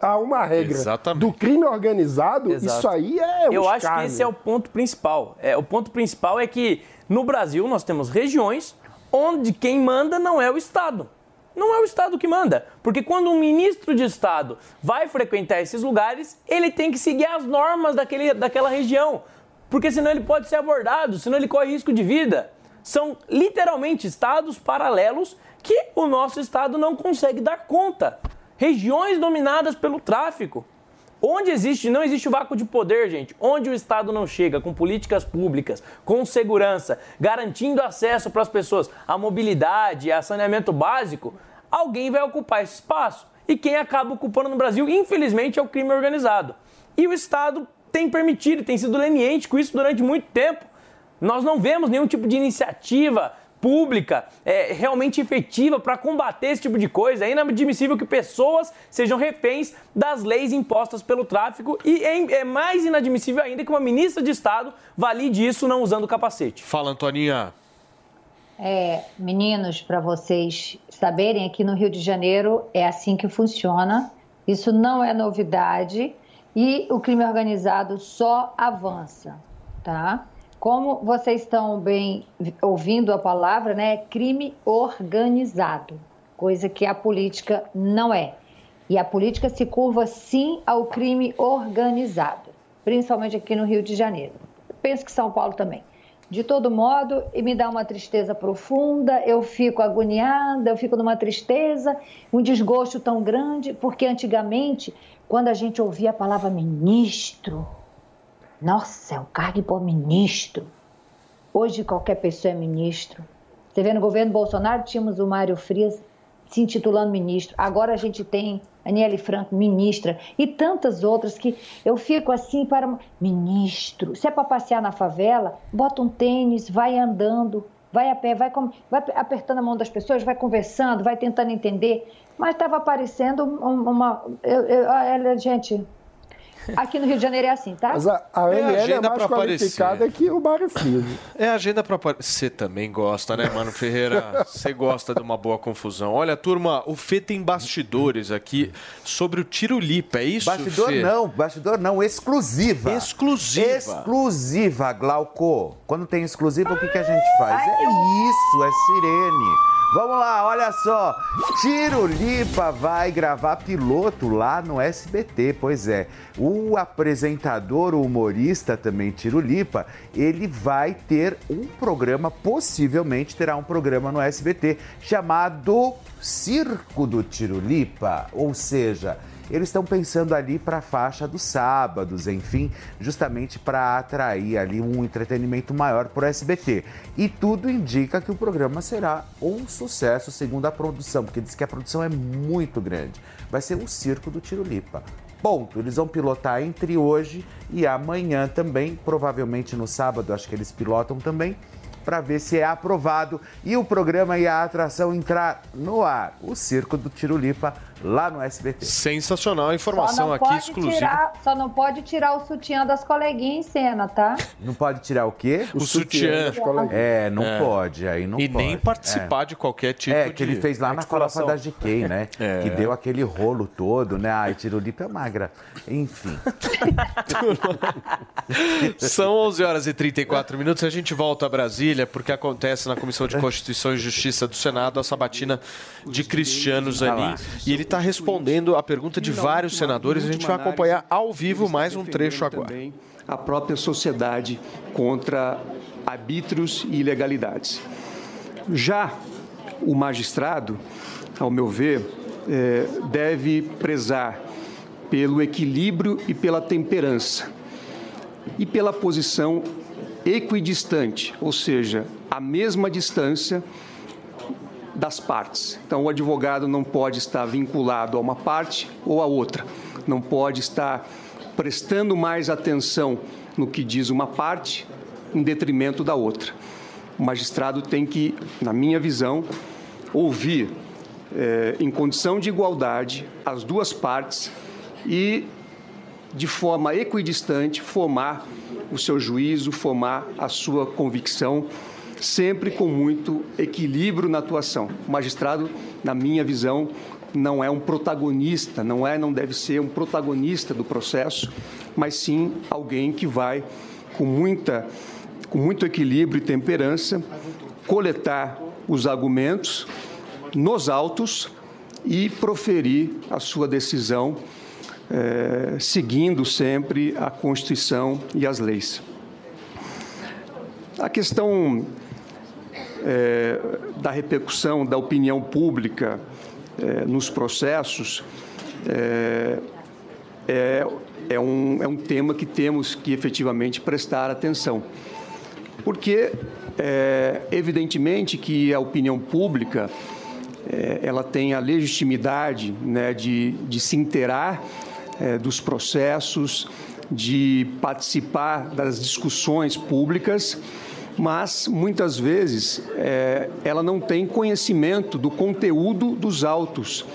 a uma regra, exatamente, do crime organizado, exato, isso aí é um Eu escárnio. Acho que esse é o ponto principal. É, o ponto principal é que no Brasil nós temos regiões onde quem manda não é o Estado. Não é o Estado que manda, porque quando um ministro de Estado vai frequentar esses lugares, ele tem que seguir as normas daquele, daquela região, porque senão ele pode ser abordado, senão ele corre risco de vida. São literalmente estados paralelos que o nosso Estado não consegue dar conta. Regiões dominadas pelo tráfico. Onde existe, não existe o vácuo de poder, gente. Onde o Estado não chega com políticas públicas, com segurança, garantindo acesso para as pessoas à mobilidade, a saneamento básico, alguém vai ocupar esse espaço. E quem acaba ocupando no Brasil, infelizmente, é o crime organizado. E o Estado tem permitido, tem sido leniente com isso durante muito tempo. Nós não vemos nenhum tipo de iniciativa pública, é, realmente efetiva para combater esse tipo de coisa. É inadmissível que pessoas sejam reféns das leis impostas pelo tráfico e é, é mais inadmissível ainda que uma ministra de Estado valide isso não usando capacete. Fala, Antoninha. É, meninos, para vocês saberem, aqui no Rio de Janeiro é assim que funciona. Isso não é novidade e o crime organizado só avança, tá? Como vocês estão bem ouvindo a palavra, né? Crime organizado, coisa que a política não é. E a política se curva, sim, ao crime organizado, principalmente aqui no Rio de Janeiro. Penso que São Paulo também. De todo modo, me dá uma tristeza profunda, eu fico agoniada, eu fico numa tristeza, um desgosto tão grande, porque antigamente, quando a gente ouvia a palavra ministro... Nossa, é um cargo por ministro. Hoje qualquer pessoa é ministro. Você vê, no governo Bolsonaro tínhamos o Mário Frias se intitulando ministro. Agora a gente tem Aniele Franco, ministra, e tantas outras que eu fico assim para... Ministro. Se é para passear na favela, bota um tênis, vai andando, vai a pé, vai, com... vai apertando a mão das pessoas, vai conversando, vai tentando entender. Mas estava aparecendo uma... Eu, eu, eu, gente... Aqui no Rio de Janeiro é assim, tá? Mas a, a é N L é mais qualificada aparecer. Que o Mário Filho. É agenda para aparecer. Você também gosta, né, Mano Ferreira? Você gosta de uma boa confusão. Olha, turma, o Fê tem bastidores aqui sobre o tiro-lipa, é isso, Bastidor Fê? não, bastidor não, exclusiva. Exclusiva. Exclusiva, Glauco. Quando tem exclusiva, o que, que a gente faz? Ai, é isso, é sirene. Vamos lá, olha só, Tiro Lipa vai gravar piloto lá no S B T, pois é. O apresentador, o humorista também, Tiro Lipa, ele vai ter um programa, possivelmente terá um programa no S B T, chamado Circo do Tiro Lipa, ou seja... Eles estão pensando ali para a faixa dos sábados, enfim, justamente para atrair ali um entretenimento maior para o S B T. E tudo indica que o programa será um sucesso, segundo a produção, porque diz que a produção é muito grande. Vai ser o Circo do Tiro Lipa. Ponto. Eles vão pilotar entre hoje e amanhã também, provavelmente no sábado, acho que eles pilotam também, para ver se é aprovado e o programa e a atração entrar no ar. O Circo do Tiro Lipa lá no S B T. Sensacional a informação aqui exclusiva. Tirar, só não pode tirar o sutiã das coleguinhas em cena, tá? Não pode tirar o quê? O, o sutiã. sutiã. É, não é. pode. Aí não e pode. nem participar é. de qualquer tipo é, de... É, que ele fez lá na farofa da G K, né? É. Que deu aquele rolo todo, né? Ai, Tiro Lipa é magra. Enfim. São onze horas e trinta e quatro minutos. A gente volta a Brasília, porque acontece na Comissão de Constituição e Justiça do Senado a sabatina de Cristiano Zanin. E ele está respondendo a pergunta de vários senadores. A gente vai acompanhar ao vivo mais um trecho agora. A própria sociedade contra arbítrios e ilegalidades. Já o magistrado, ao meu ver, deve prezar pelo equilíbrio e pela temperança. e pela posição equidistante, ou seja, a mesma distância das partes. Então, o advogado não pode estar vinculado a uma parte ou a outra, não pode estar prestando mais atenção no que diz uma parte em detrimento da outra. O magistrado tem que, na minha visão, ouvir eh, em condição de igualdade as duas partes e, de forma equidistante, formar o seu juízo, formar a sua convicção, sempre com muito equilíbrio na atuação. O magistrado, na minha visão, não é um protagonista, não é, não deve ser um protagonista do processo, mas sim alguém que vai, com, muita, com muito equilíbrio e temperança, coletar os argumentos nos autos e proferir a sua decisão, eh, seguindo sempre a Constituição e as leis. A questão eh, da repercussão da opinião pública eh, nos processos eh, é, é, um, é um tema que temos que efetivamente prestar atenção, porque é evidentemente que a opinião pública eh, ela tem a legitimidade, né, de, de se inteirar eh, dos processos, de participar das discussões públicas, mas muitas vezes é, ela não tem conhecimento do conteúdo dos autos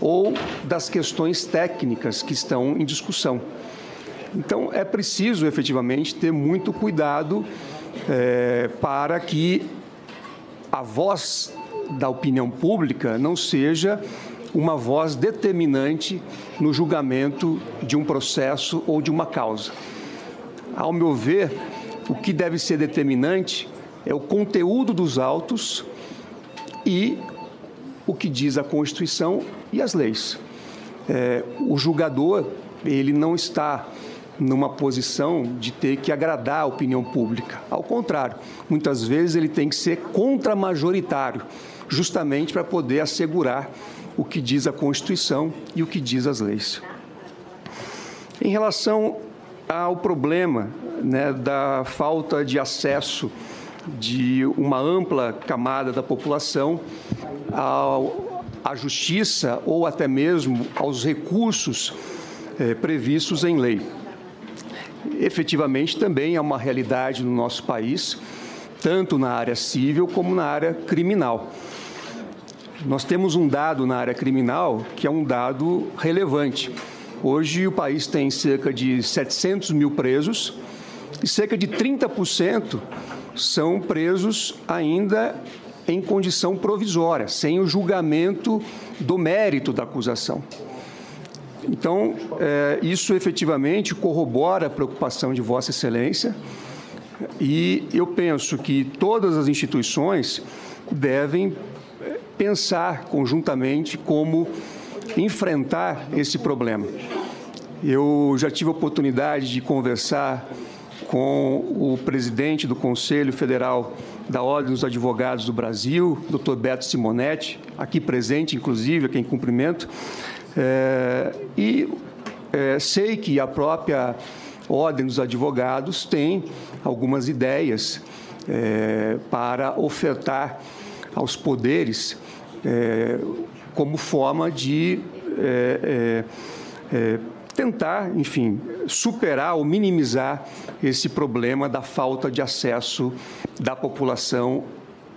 ou das questões técnicas que estão em discussão. Então, é preciso, efetivamente, ter muito cuidado é, para que a voz da opinião pública não seja uma voz determinante no julgamento de um processo ou de uma causa. Ao meu ver, o que deve ser determinante é o conteúdo dos autos e o que diz a Constituição e as leis. É, o julgador, ele não está numa posição de ter que agradar a opinião pública. Ao contrário, muitas vezes ele tem que ser contramajoritário, justamente para poder assegurar o que diz a Constituição e o que diz as leis. Em relação ao problema, né, da falta de acesso de uma ampla camada da população ao, à justiça ou até mesmo aos recursos eh, previstos em lei. Efetivamente, também é uma realidade no nosso país, tanto na área civil como na área criminal. Nós temos um dado na área criminal que é um dado relevante. Hoje, o país tem cerca de setecentos mil presos e cerca de trinta por cento são presos ainda em condição provisória, sem o julgamento do mérito da acusação. Então, é, isso efetivamente corrobora a preocupação de Vossa Excelência e eu penso que todas as instituições devem pensar conjuntamente como enfrentar esse problema. Eu já tive a oportunidade de conversar com o presidente do Conselho Federal da Ordem dos Advogados do Brasil, doutor Beto Simonetti, aqui presente, inclusive, a quem cumprimento, é, e é, sei que a própria Ordem dos Advogados tem algumas ideias é, para ofertar aos poderes é, como forma de é, é, é, tentar, enfim, superar ou minimizar esse problema da falta de acesso da população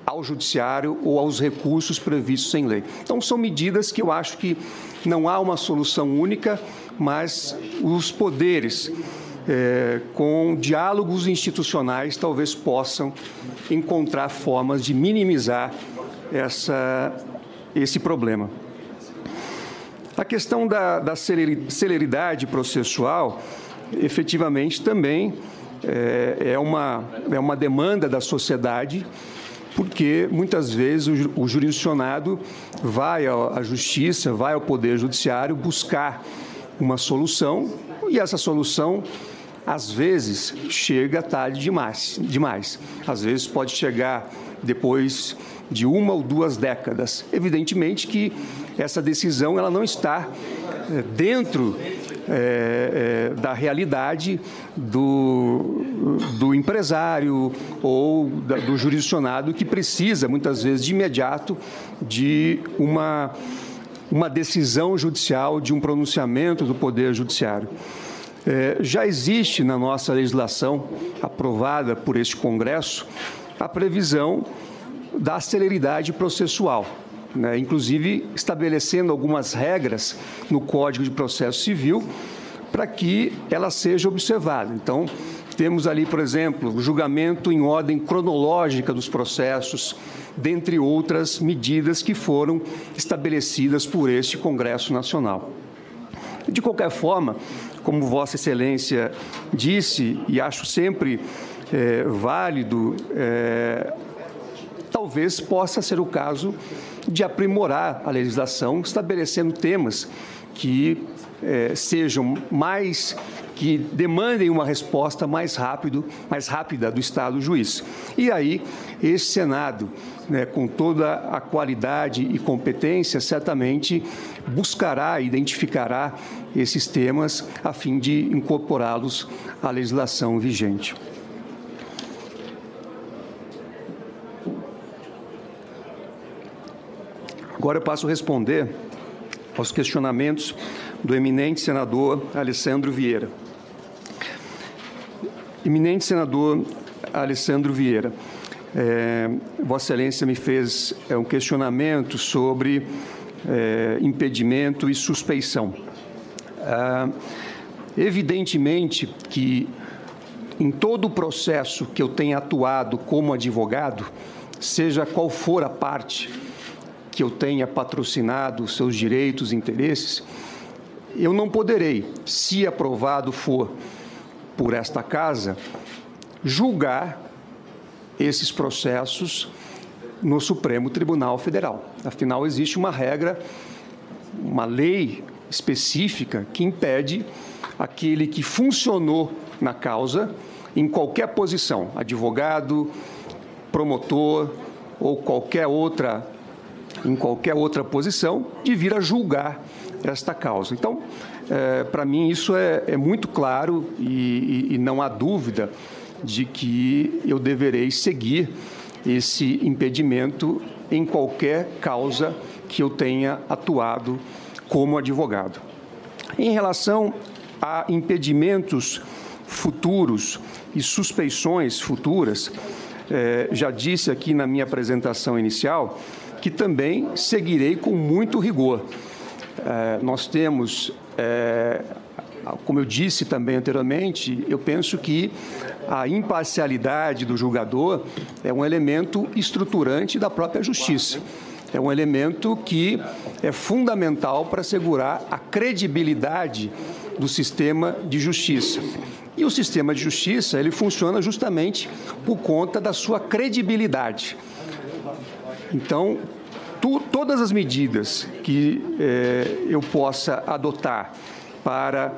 ao judiciário ou aos recursos previstos em lei. Então, são medidas que eu acho que não há uma solução única, mas os poderes, É, com diálogos institucionais, talvez possam encontrar formas de minimizar essa, esse problema. A questão da, da celeridade processual, efetivamente, também é, é, uma, é uma demanda da sociedade, porque, muitas vezes, o, o jurisdicionado vai à Justiça, vai ao Poder Judiciário buscar uma solução, e essa solução, às vezes, chega tarde demais, demais. Às vezes pode chegar depois de uma ou duas décadas. Evidentemente que essa decisão ela não está dentro é, é, da realidade do, do empresário ou da, do jurisdicionado, que precisa, muitas vezes, de imediato, de uma, uma decisão judicial, de um pronunciamento do Poder Judiciário. É, já existe na nossa legislação, aprovada por este Congresso, a previsão da celeridade processual, né? Inclusive estabelecendo algumas regras no Código de Processo Civil para que ela seja observada. Então, temos ali, por exemplo, o julgamento em ordem cronológica dos processos, dentre outras medidas que foram estabelecidas por este Congresso Nacional. De qualquer forma, como Vossa Excelência disse, e acho sempre é, válido, é, talvez possa ser o caso de aprimorar a legislação, estabelecendo temas que é, sejam mais, que demandem uma resposta mais, rápido, mais rápida do Estado juiz. E aí, esse Senado, né, com toda a qualidade e competência, certamente buscará, identificará esses temas a fim de incorporá-los à legislação vigente. Agora eu passo a responder aos questionamentos do eminente senador Alessandro Vieira. Eminente senador Alessandro Vieira, é, Vossa Excelência me fez é, um questionamento sobre é, impedimento e suspeição. Ah, evidentemente que em todo o processo que eu tenha atuado como advogado, seja qual for a parte que eu tenha patrocinado os seus direitos e interesses, eu não poderei, se aprovado for por esta Casa, julgar esses processos no Supremo Tribunal Federal. Afinal, existe uma regra, uma lei específica que impede aquele que funcionou na causa, em qualquer posição, advogado, promotor ou qualquer outra, em qualquer outra posição, de vir a julgar esta causa. Então, é, para mim, isso é, é muito claro e, e, e não há dúvida de que eu deverei seguir esse impedimento em qualquer causa que eu tenha atuado como advogado. Em relação a impedimentos futuros e suspeições futuras, é, já disse aqui na minha apresentação inicial que também seguirei com muito rigor. É, nós temos, é, como eu disse também anteriormente, eu penso que a imparcialidade do julgador é um elemento estruturante da própria justiça. É um elemento que é fundamental para assegurar a credibilidade do sistema de justiça. E o sistema de justiça, ele funciona justamente por conta da sua credibilidade. Então, tu, todas as medidas que eh, eu possa adotar para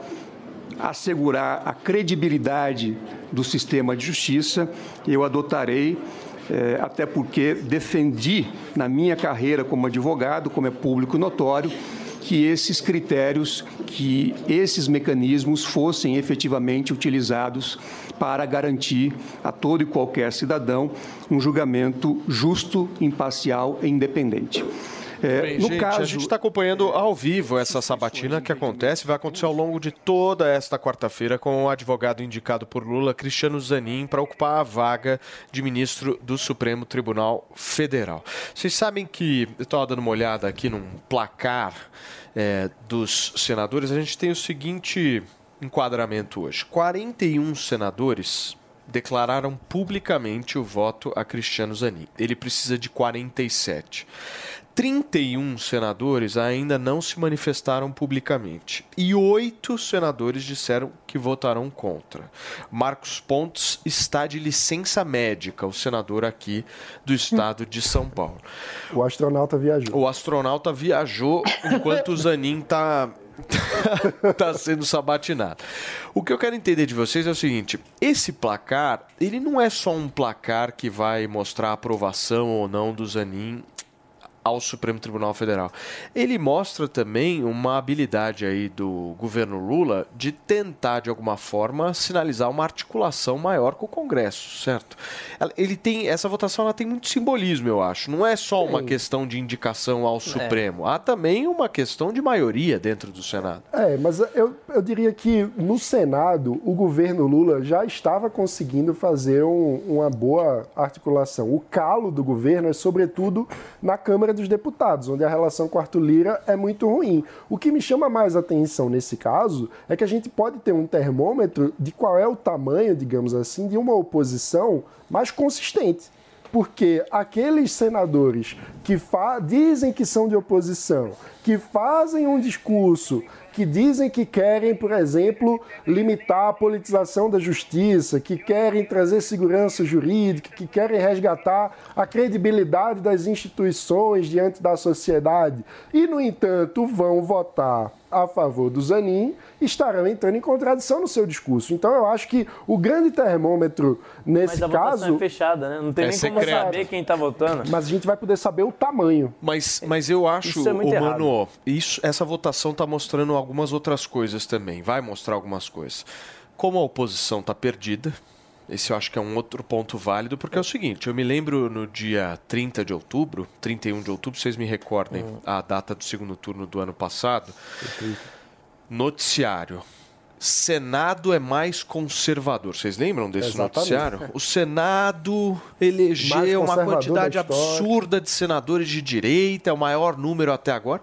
assegurar a credibilidade do sistema de justiça, eu adotarei, eh, até porque defendi na minha carreira como advogado, como é público notório, que esses critérios, que esses mecanismos fossem efetivamente utilizados para garantir a todo e qualquer cidadão um julgamento justo, imparcial e independente. É, Bem, no gente, caso... a gente está acompanhando ao vivo essa sabatina que acontece, vai acontecer ao longo de toda esta quarta-feira com o advogado indicado por Lula, Cristiano Zanin, para ocupar a vaga de ministro do Supremo Tribunal Federal. Vocês sabem que, eu estava dando uma olhada aqui num placar é, dos senadores, a gente tem o seguinte enquadramento hoje. quarenta e um senadores declararam publicamente o voto a Cristiano Zanin. Ele precisa de quarenta e sete. trinta e um senadores ainda não se manifestaram publicamente e oito senadores disseram que votarão contra. Marcos Pontes está de licença médica, o senador aqui do estado de São Paulo. O astronauta viajou. O astronauta viajou enquanto o Zanin está tá sendo sabatinado. O que eu quero entender de vocês é o seguinte, esse placar, ele não é só um placar que vai mostrar a aprovação ou não do Zanin ao Supremo Tribunal Federal. Ele mostra também uma habilidade aí do governo Lula de tentar, de alguma forma, sinalizar uma articulação maior com o Congresso, certo? Ele tem, essa votação ela tem muito simbolismo, eu acho. Não é só uma questão de indicação ao Supremo. É. Há também uma questão de maioria dentro do Senado. É, mas eu, eu diria que no Senado o governo Lula já estava conseguindo fazer um, uma boa articulação. O calo do governo é, sobretudo, na Câmara dos Deputados, onde a relação com Arthur Lira é muito ruim. O que me chama mais atenção nesse caso é que a gente pode ter um termômetro de qual é o tamanho, digamos assim, de uma oposição mais consistente. Porque aqueles senadores que fa- dizem que são de oposição, que fazem um discurso, que dizem que querem, por exemplo, limitar a politização da justiça, que querem trazer segurança jurídica, que querem resgatar a credibilidade das instituições diante da sociedade e, no entanto, vão votar a favor do Zanin, estarão entrando em contradição no seu discurso. Então, eu acho que o grande termômetro nesse caso... Mas a caso, votação é fechada, né? Não tem é nem secreto. Como saber quem está votando. Mas a gente vai poder saber o tamanho. Mas, mas eu acho, isso é muito Mano, isso, essa votação está mostrando algumas outras coisas também. Vai mostrar algumas coisas. Como a oposição está perdida... Esse eu acho que é um outro ponto válido, porque é o seguinte, eu me lembro no dia trinta de outubro, trinta e um de outubro, vocês me recordem hum. a data do segundo turno do ano passado, noticiário, Senado é mais conservador, vocês lembram desse Exatamente. noticiário? O Senado elegeu uma quantidade absurda de senadores de direita, é o maior número até agora,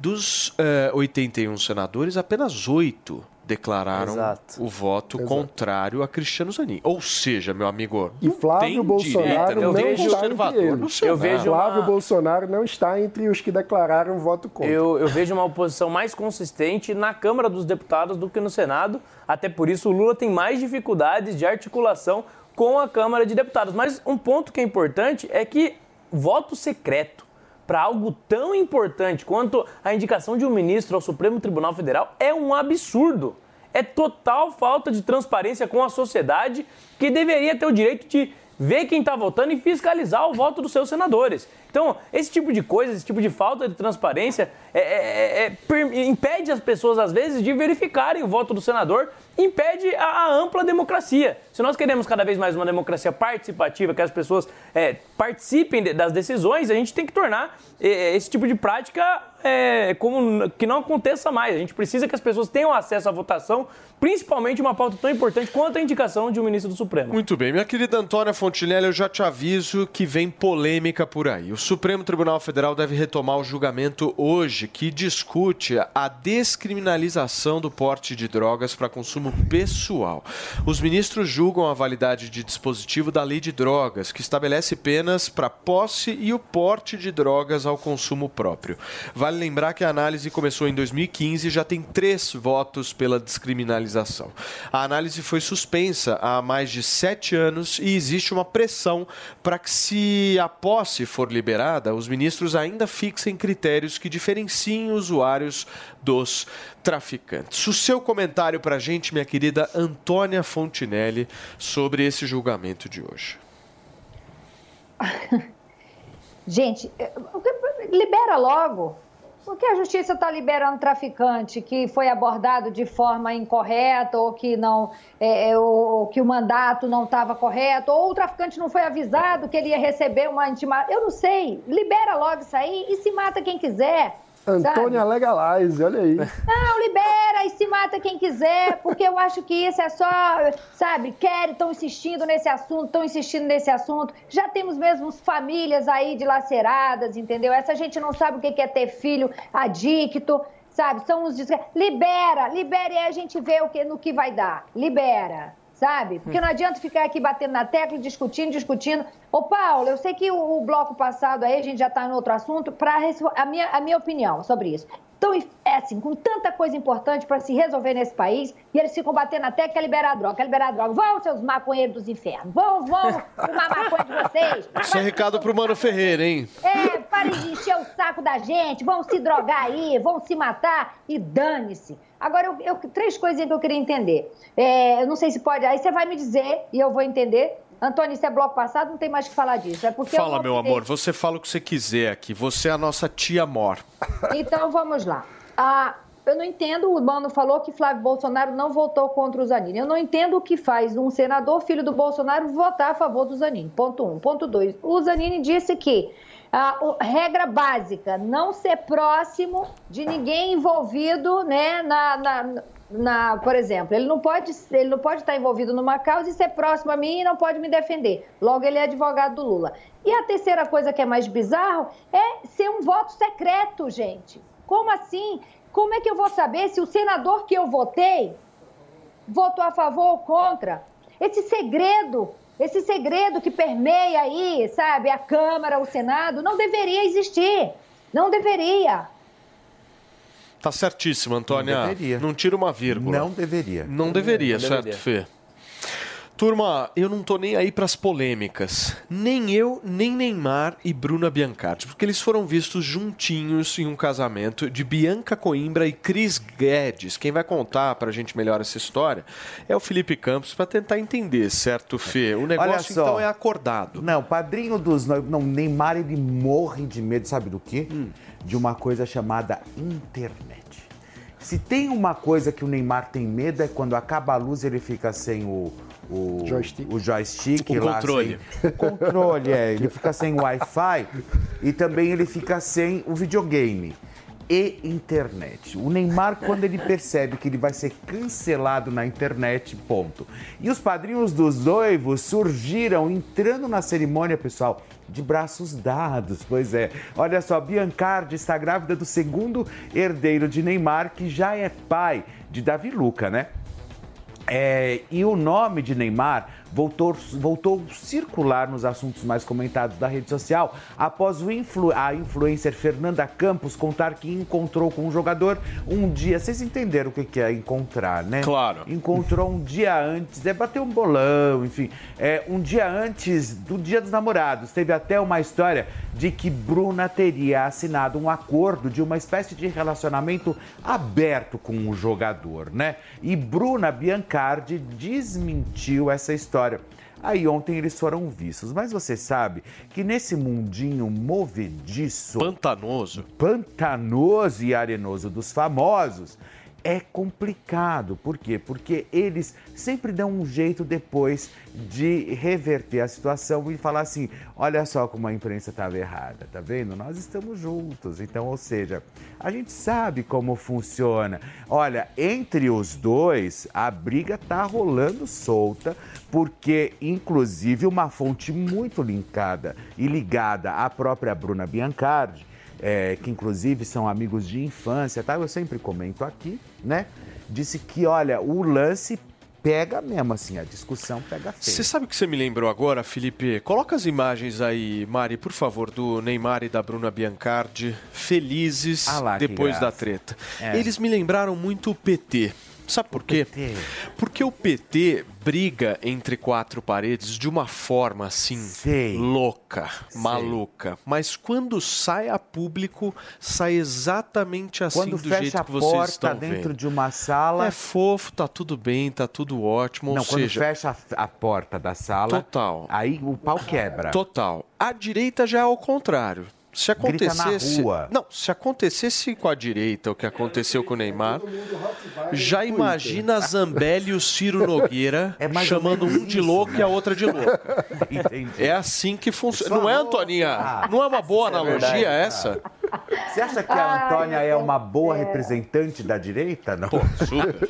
dos uh, oitenta e um senadores, apenas oito declararam Exato. o voto Exato. contrário a Cristiano Zanin. Ou seja, meu amigo, e Flávio Bolsonaro não está entre eles. Flávio Bolsonaro não está entre os que declararam voto contra. Eu, eu vejo uma oposição mais consistente na Câmara dos Deputados do que no Senado. Até por isso, o Lula tem mais dificuldades de articulação com a Câmara de Deputados. Mas um ponto que é importante é que voto secreto para algo tão importante quanto a indicação de um ministro ao Supremo Tribunal Federal é um absurdo. É total falta de transparência com a sociedade, que deveria ter o direito de ver quem está votando e fiscalizar o voto dos seus senadores. Então, esse tipo de coisa, esse tipo de falta de transparência é, é, é, impede as pessoas, às vezes, de verificarem o voto do senador, impede a, a ampla democracia. Se nós queremos cada vez mais uma democracia participativa, que as pessoas é, participem de, das decisões, a gente tem que tornar é, esse tipo de prática é, como, que não aconteça mais. A gente precisa que as pessoas tenham acesso à votação, principalmente uma pauta tão importante quanto a indicação de um ministro do Supremo. Muito bem, minha querida Antônia Fontenelle, eu já te aviso que vem polêmica por aí. O Supremo Tribunal Federal deve retomar o julgamento hoje, que discute a descriminalização do porte de drogas para consumo pessoal. Os ministros julgam a validade de dispositivo da Lei de Drogas, que estabelece penas para posse e o porte de drogas ao consumo próprio. Vale lembrar que a análise começou em dois mil e quinze e já tem três votos pela descriminalização. A análise foi suspensa há mais de sete anos e existe uma pressão para que, se a posse for liberada, os ministros ainda fixem critérios que diferenciem usuários dos traficantes. O seu comentário para a gente, minha querida Antônia Fontenelle, sobre esse julgamento de hoje. Gente, libera logo, porque a justiça está liberando traficante que foi abordado de forma incorreta ou que, não, é, ou que o mandato não estava correto, ou o traficante não foi avisado que ele ia receber uma intimação. Eu não sei, libera logo isso aí e se mata quem quiser. Antônia Legalize, olha aí. Não, libera e se mata quem quiser, porque eu acho que isso é só, sabe, querem, estão insistindo nesse assunto, estão insistindo nesse assunto. Já temos mesmo famílias aí dilaceradas, entendeu? Essa gente não sabe o que é ter filho adicto, sabe? São uns... Libera, libera e aí a gente vê o que, no que vai dar. Libera. Sabe? Porque não adianta ficar aqui batendo na tecla, discutindo, discutindo. Ô, Paulo, eu sei que o, o bloco passado aí, a gente já está em outro assunto, para a minha, a minha opinião sobre isso. Então, é assim, com tanta coisa importante para se resolver nesse país, e eles ficam batendo na tecla, quer liberar a droga, quer liberar a droga. Vão, seus maconheiros dos infernos, vão, vão fumar maconha de vocês. Isso é recado para o Mano Ferreira, hein? É, parem de encher o saco da gente, vão se drogar aí, vão se matar e dane-se. Agora, eu, eu, três coisinhas que eu queria entender. É, eu não sei se pode... Aí você vai me dizer, e eu vou entender, Antônio, isso é bloco passado, não tem mais o que falar disso. É porque fala, meu amor, você fala o que você quiser aqui. Você é a nossa tia-mor. Então, vamos lá. Ah, eu não entendo, o Urbano falou que Flávio Bolsonaro não votou contra o Zanin. Eu não entendo o que faz um senador, filho do Bolsonaro, votar a favor do Zanin. Ponto um. Ponto dois. O Zanin disse que... Ah, o, regra básica, não ser próximo de ninguém envolvido, né, na, na, na, por exemplo, ele não, pode, ele não pode estar envolvido numa causa e ser próximo a mim e não pode me defender. Logo, ele é advogado do Lula. E a terceira coisa que é mais bizarro é ser um voto secreto, gente. Como assim? Como é que eu vou saber se o senador que eu votei votou a favor ou contra? Esse segredo... Esse segredo que permeia aí, sabe, a Câmara, o Senado, não deveria existir. Não deveria. Tá certíssimo, Antônia. Não deveria. Não tira uma vírgula. Não deveria. Não, não deveria, deveria, certo, Fê? Turma, eu não tô nem aí pras polêmicas. Nem eu, nem Neymar e Bruna Biancardi, porque eles foram vistos juntinhos em um casamento de Bianca Coimbra e Cris Guedes. Quem vai contar pra gente melhor essa história é o Felipe Campos, pra tentar entender, certo, Fê? O negócio, então, é acordado. Não, padrinho dos... Não, Neymar, ele morre de medo, sabe do quê? Hum. De uma coisa chamada internet. Se tem uma coisa que o Neymar tem medo é quando acaba a luz, ele fica sem o... O joystick, o, joystick o lá, controle. Assim, o controle, é. Ele fica sem Wi-Fi e também ele fica sem o videogame e internet. O Neymar, quando ele percebe que ele vai ser cancelado na internet, ponto. E os padrinhos dos noivos surgiram entrando na cerimônia, pessoal, de braços dados, pois é. Olha só, Biancardi está grávida do segundo herdeiro de Neymar, que já é pai de Davi Luca, né? É, e o nome de Neymar voltou, voltou a circular nos assuntos mais comentados da rede social após o influ, a influencer Fernanda Campos contar que encontrou com um jogador um dia... Vocês entenderam o que é encontrar, né? Claro. Encontrou um dia antes, é bater um bolão, enfim. É, um dia antes do Dia dos Namorados. Teve até uma história de que Bruna teria assinado um acordo de uma espécie de relacionamento aberto com o jogador, né? E Bruna Biancardi desmentiu essa história. Aí ontem eles foram vistos, mas você sabe que nesse mundinho movediço... Pantanoso. Pantanoso e arenoso dos famosos é complicado. Por quê? Porque eles sempre dão um jeito depois de reverter a situação e falar assim, olha só como a imprensa estava errada, tá vendo? Nós estamos juntos. Então, ou seja, a gente sabe como funciona. Olha, entre os dois, a briga tá rolando solta, porque, inclusive, uma fonte muito linkada e ligada à própria Bruna Biancardi, É, que inclusive são amigos de infância, tá? Eu sempre comento aqui, né? Disse que, olha, o lance pega mesmo, assim, a discussão pega feio. Você sabe o que você me lembrou agora, Felipe? Coloca as imagens aí, Mari, por favor, do Neymar e da Bruna Biancardi, felizes ah lá, depois da treta. É. Eles me lembraram muito o P T. Sabe por quê? Porque o P T briga entre quatro paredes de uma forma, assim, Sei. louca, Sei. maluca. Mas quando sai a público, sai exatamente assim, quando do jeito que vocês estão vendo. Quando fecha a porta dentro de uma sala... É fofo, tá tudo bem, tá tudo ótimo. Não, ou quando seja, fecha a, a porta da sala, total. Aí o pau quebra. Total. A direita já é ao contrário. Se acontecesse, na rua. Não, se acontecesse com a direita o que aconteceu com o Neymar, já imagina a Zambelli e o Ciro Nogueira é chamando um de louco, né? E a outra de louco. Entendi. É assim que funciona. Não é, Antoninha? Ah, não é uma boa analogia é verdade, essa? Cara. Você acha que a Antônia Ai, é uma boa é. representante da direita? Não? Pô, super.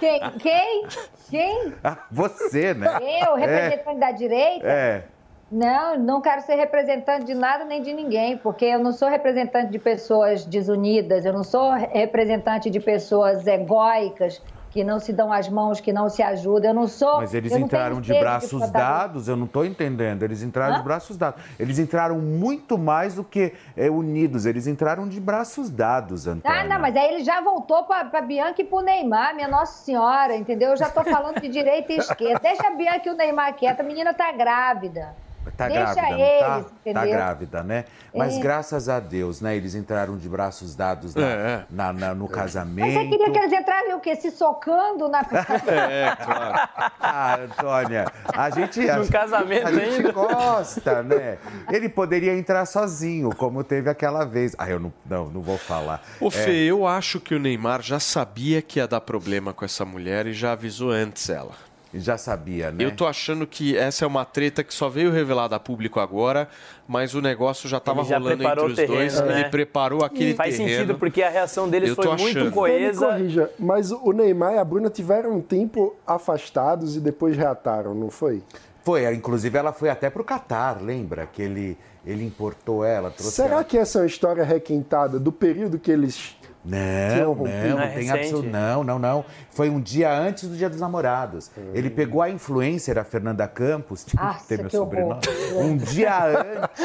Quem? Quem? Quem? Ah, você, né? Eu, representante é. da direita? É. Não, não quero ser representante de nada nem de ninguém, porque eu não sou representante de pessoas desunidas, eu não sou representante de pessoas egóicas, que não se dão as mãos, que não se ajudam, eu não sou... Mas eles entraram de braços dados, eu não estou entendendo, eles entraram Hã? de braços dados. Eles entraram muito mais do que é, unidos, eles entraram de braços dados, Antônia. Ah, não, mas aí ele já voltou para Bianca e para o Neymar, minha Nossa Senhora, entendeu? Eu já estou falando de direita e esquerda. Deixa a Bianca e o Neymar quieta, a menina está grávida. Tá Deixa grávida, eles, tá, tá grávida, né? Mas isso. Graças a Deus, né? Eles entraram de braços dados na, é. na, na, no casamento. Mas você queria que eles entrassem o quê? Se socando na... É, claro. Ah, Antônia, a gente... No a, casamento a ainda. A gente gosta, né? Ele poderia entrar sozinho, como teve aquela vez. Ah, eu não, não, não vou falar. Ô, é... Fê, eu acho que o Neymar já sabia que ia dar problema com essa mulher e já avisou antes ela. Já sabia, né? Eu tô achando que essa é uma treta que só veio revelada a público agora, mas o negócio já tava já rolando entre os terreno, dois, né? Ele preparou aquele Faz terreno. Faz sentido, porque a reação deles foi achando. muito coesa. Me corrija, mas o Neymar e a Bruna tiveram um tempo afastados e depois reataram, não foi? Foi, inclusive ela foi até pro Catar, lembra? Que ele, ele importou ela, trouxe Será ela. que essa é uma história requentada do período que eles... Não, não, não tem absoluto. Não, não, não. Foi um dia antes do Dia dos Namorados. Hum. Ele pegou a influencer, a Fernanda Campos, que Nossa, tem meu que sobrenome. Horror. Um dia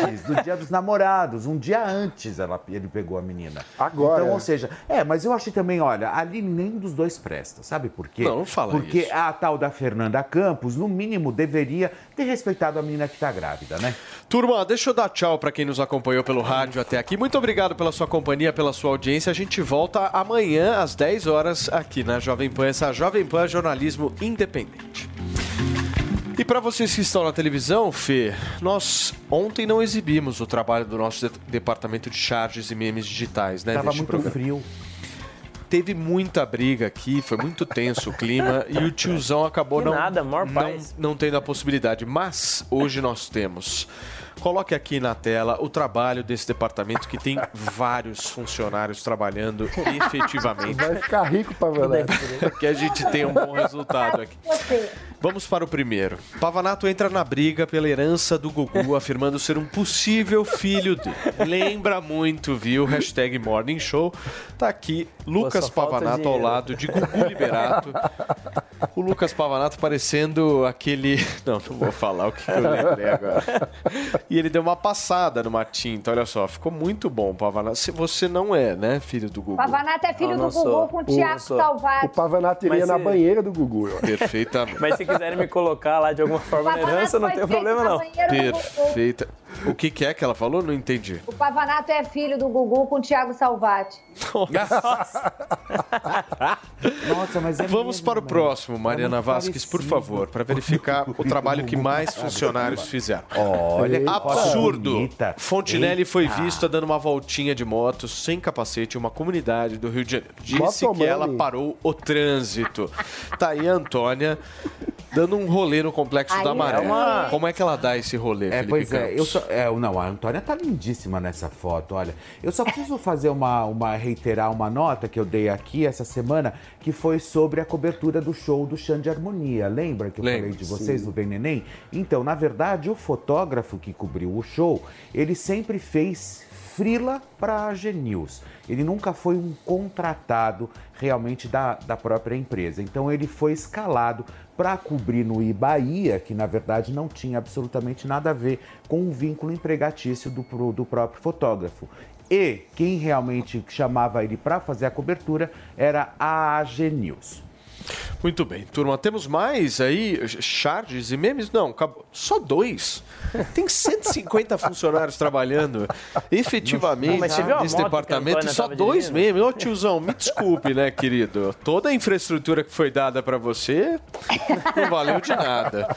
antes do Dia dos Namorados. Um dia antes ela, ele pegou a menina. Agora. Então, ou seja, é, mas eu achei também, olha, ali nem dos dois presta, sabe por quê? Não, não fala Porque isso. Porque a tal da Fernanda Campos, no mínimo, deveria ter respeitado a menina que tá grávida, né? Turma, deixa eu dar tchau para quem nos acompanhou pelo rádio até aqui. Muito obrigado pela sua companhia, pela sua audiência. A gente volta amanhã às dez horas aqui na Jovem Pan, essa Jovem Pan Jornalismo Independente. E para vocês que estão na televisão, Fê, nós ontem não exibimos o trabalho do nosso de- departamento de charges e memes digitais, né? Tava muito programa. frio. Teve muita briga aqui, foi muito tenso o clima e o tiozão acabou não, nada, não, não tendo a possibilidade. Mas hoje nós temos... Coloque aqui na tela o trabalho desse departamento que tem vários funcionários trabalhando efetivamente. Vai ficar rico, Pavanato. Que a gente tenha um bom resultado aqui. Vamos para o primeiro. Pavanato entra na briga pela herança do Gugu, afirmando ser um possível filho dele. Lembra muito, viu? Hashtag Morning Show. Tá aqui Lucas Pavanato ao lado de Gugu Liberato. O Lucas Pavanato parecendo aquele... Não, não vou falar o que eu lembrei agora. E ele deu uma passada numa tinta, olha só, ficou muito bom o Pavanato. Se você não é, né, filho do Gugu. Pavanato é filho não, do não Gugu sou. com o Tiago Salvati. O Pavanato iria Mas na se... banheira do Gugu. Eu. Perfeitamente. Mas se quiserem me colocar lá de alguma forma na herança, não tem problema não. Perfeita. O que, que é que ela falou? Não entendi. O Pavanato é filho do Gugu com o Tiago Salvati. Nossa. Nossa, mas é Vamos mesmo, para o próximo, Mariana é Vasquez, por favor, para verificar o trabalho que mais funcionários fizeram. Olha, absurdo. Fontenelle foi vista dando uma voltinha de moto sem capacete em uma comunidade do Rio de Janeiro. Disse que ela parou o trânsito. Tá aí a Antônia dando um rolê no Complexo Ai, da Maré. É uma... Como é que ela dá esse rolê, é, Felipe Pois Campos? é, eu só, é, não, a Antônia tá lindíssima nessa foto, olha. Eu só preciso fazer uma, uma, reiterar uma nota que eu dei aqui essa semana, que foi sobre a cobertura do show do Xande Harmonia. Lembra que eu Lembra, falei de vocês sim. no Vem Neném? Então, na verdade, o fotógrafo que cobriu o show, ele sempre fez... frila para a G News. Ele nunca foi um contratado realmente da, da própria empresa. Então ele foi escalado para cobrir no I Bahia, que na verdade não tinha absolutamente nada a ver com o vínculo empregatício do, do próprio fotógrafo. E quem realmente chamava ele para fazer a cobertura era a A G News. Muito bem, turma. Temos mais aí charges e memes? Não, acabou. Só dois. Tem cento e cinquenta funcionários trabalhando efetivamente nesse departamento. Só dois dirigindo. memes. Ô, tiozão, me desculpe, né, querido? Toda a infraestrutura que foi dada para você não valeu de nada.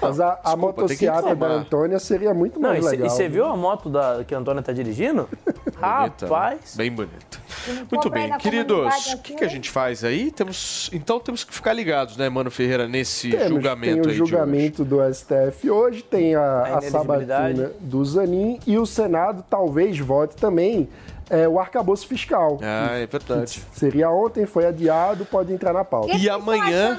Mas a, a motocicleta da Antônia seria muito mais não, e legal. E você viu a moto da, que a Antônia tá dirigindo? Bonita, Rapaz. Né? Bem bonita. Muito bem, queridos. O que, que a gente faz aí? Temos, então temos que ficar ligados, né, Mano Ferreira, nesse Temos, julgamento tem o aí julgamento do S T F hoje, tem a, a sabatina do Zanin e o Senado talvez vote também é, o arcabouço fiscal. Ah, que, é verdade. Seria ontem, foi adiado, pode entrar na pauta. E, e amanhã,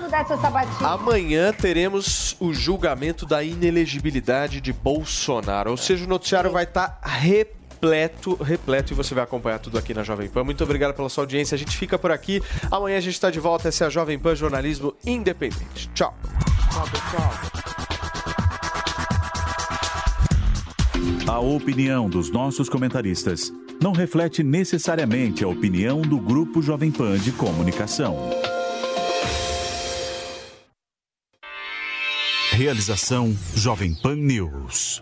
amanhã teremos o julgamento da inelegibilidade de Bolsonaro, ou seja, o noticiário Sim. vai estar repetido. Repleto, repleto, e você vai acompanhar tudo aqui na Jovem Pan. Muito obrigado pela sua audiência. A gente fica por aqui. Amanhã a gente está de volta. Essa é a Jovem Pan Jornalismo Independente. Tchau. Tchau, pessoal. A opinião dos nossos comentaristas não reflete necessariamente a opinião do Grupo Jovem Pan de Comunicação. Realização Jovem Pan News.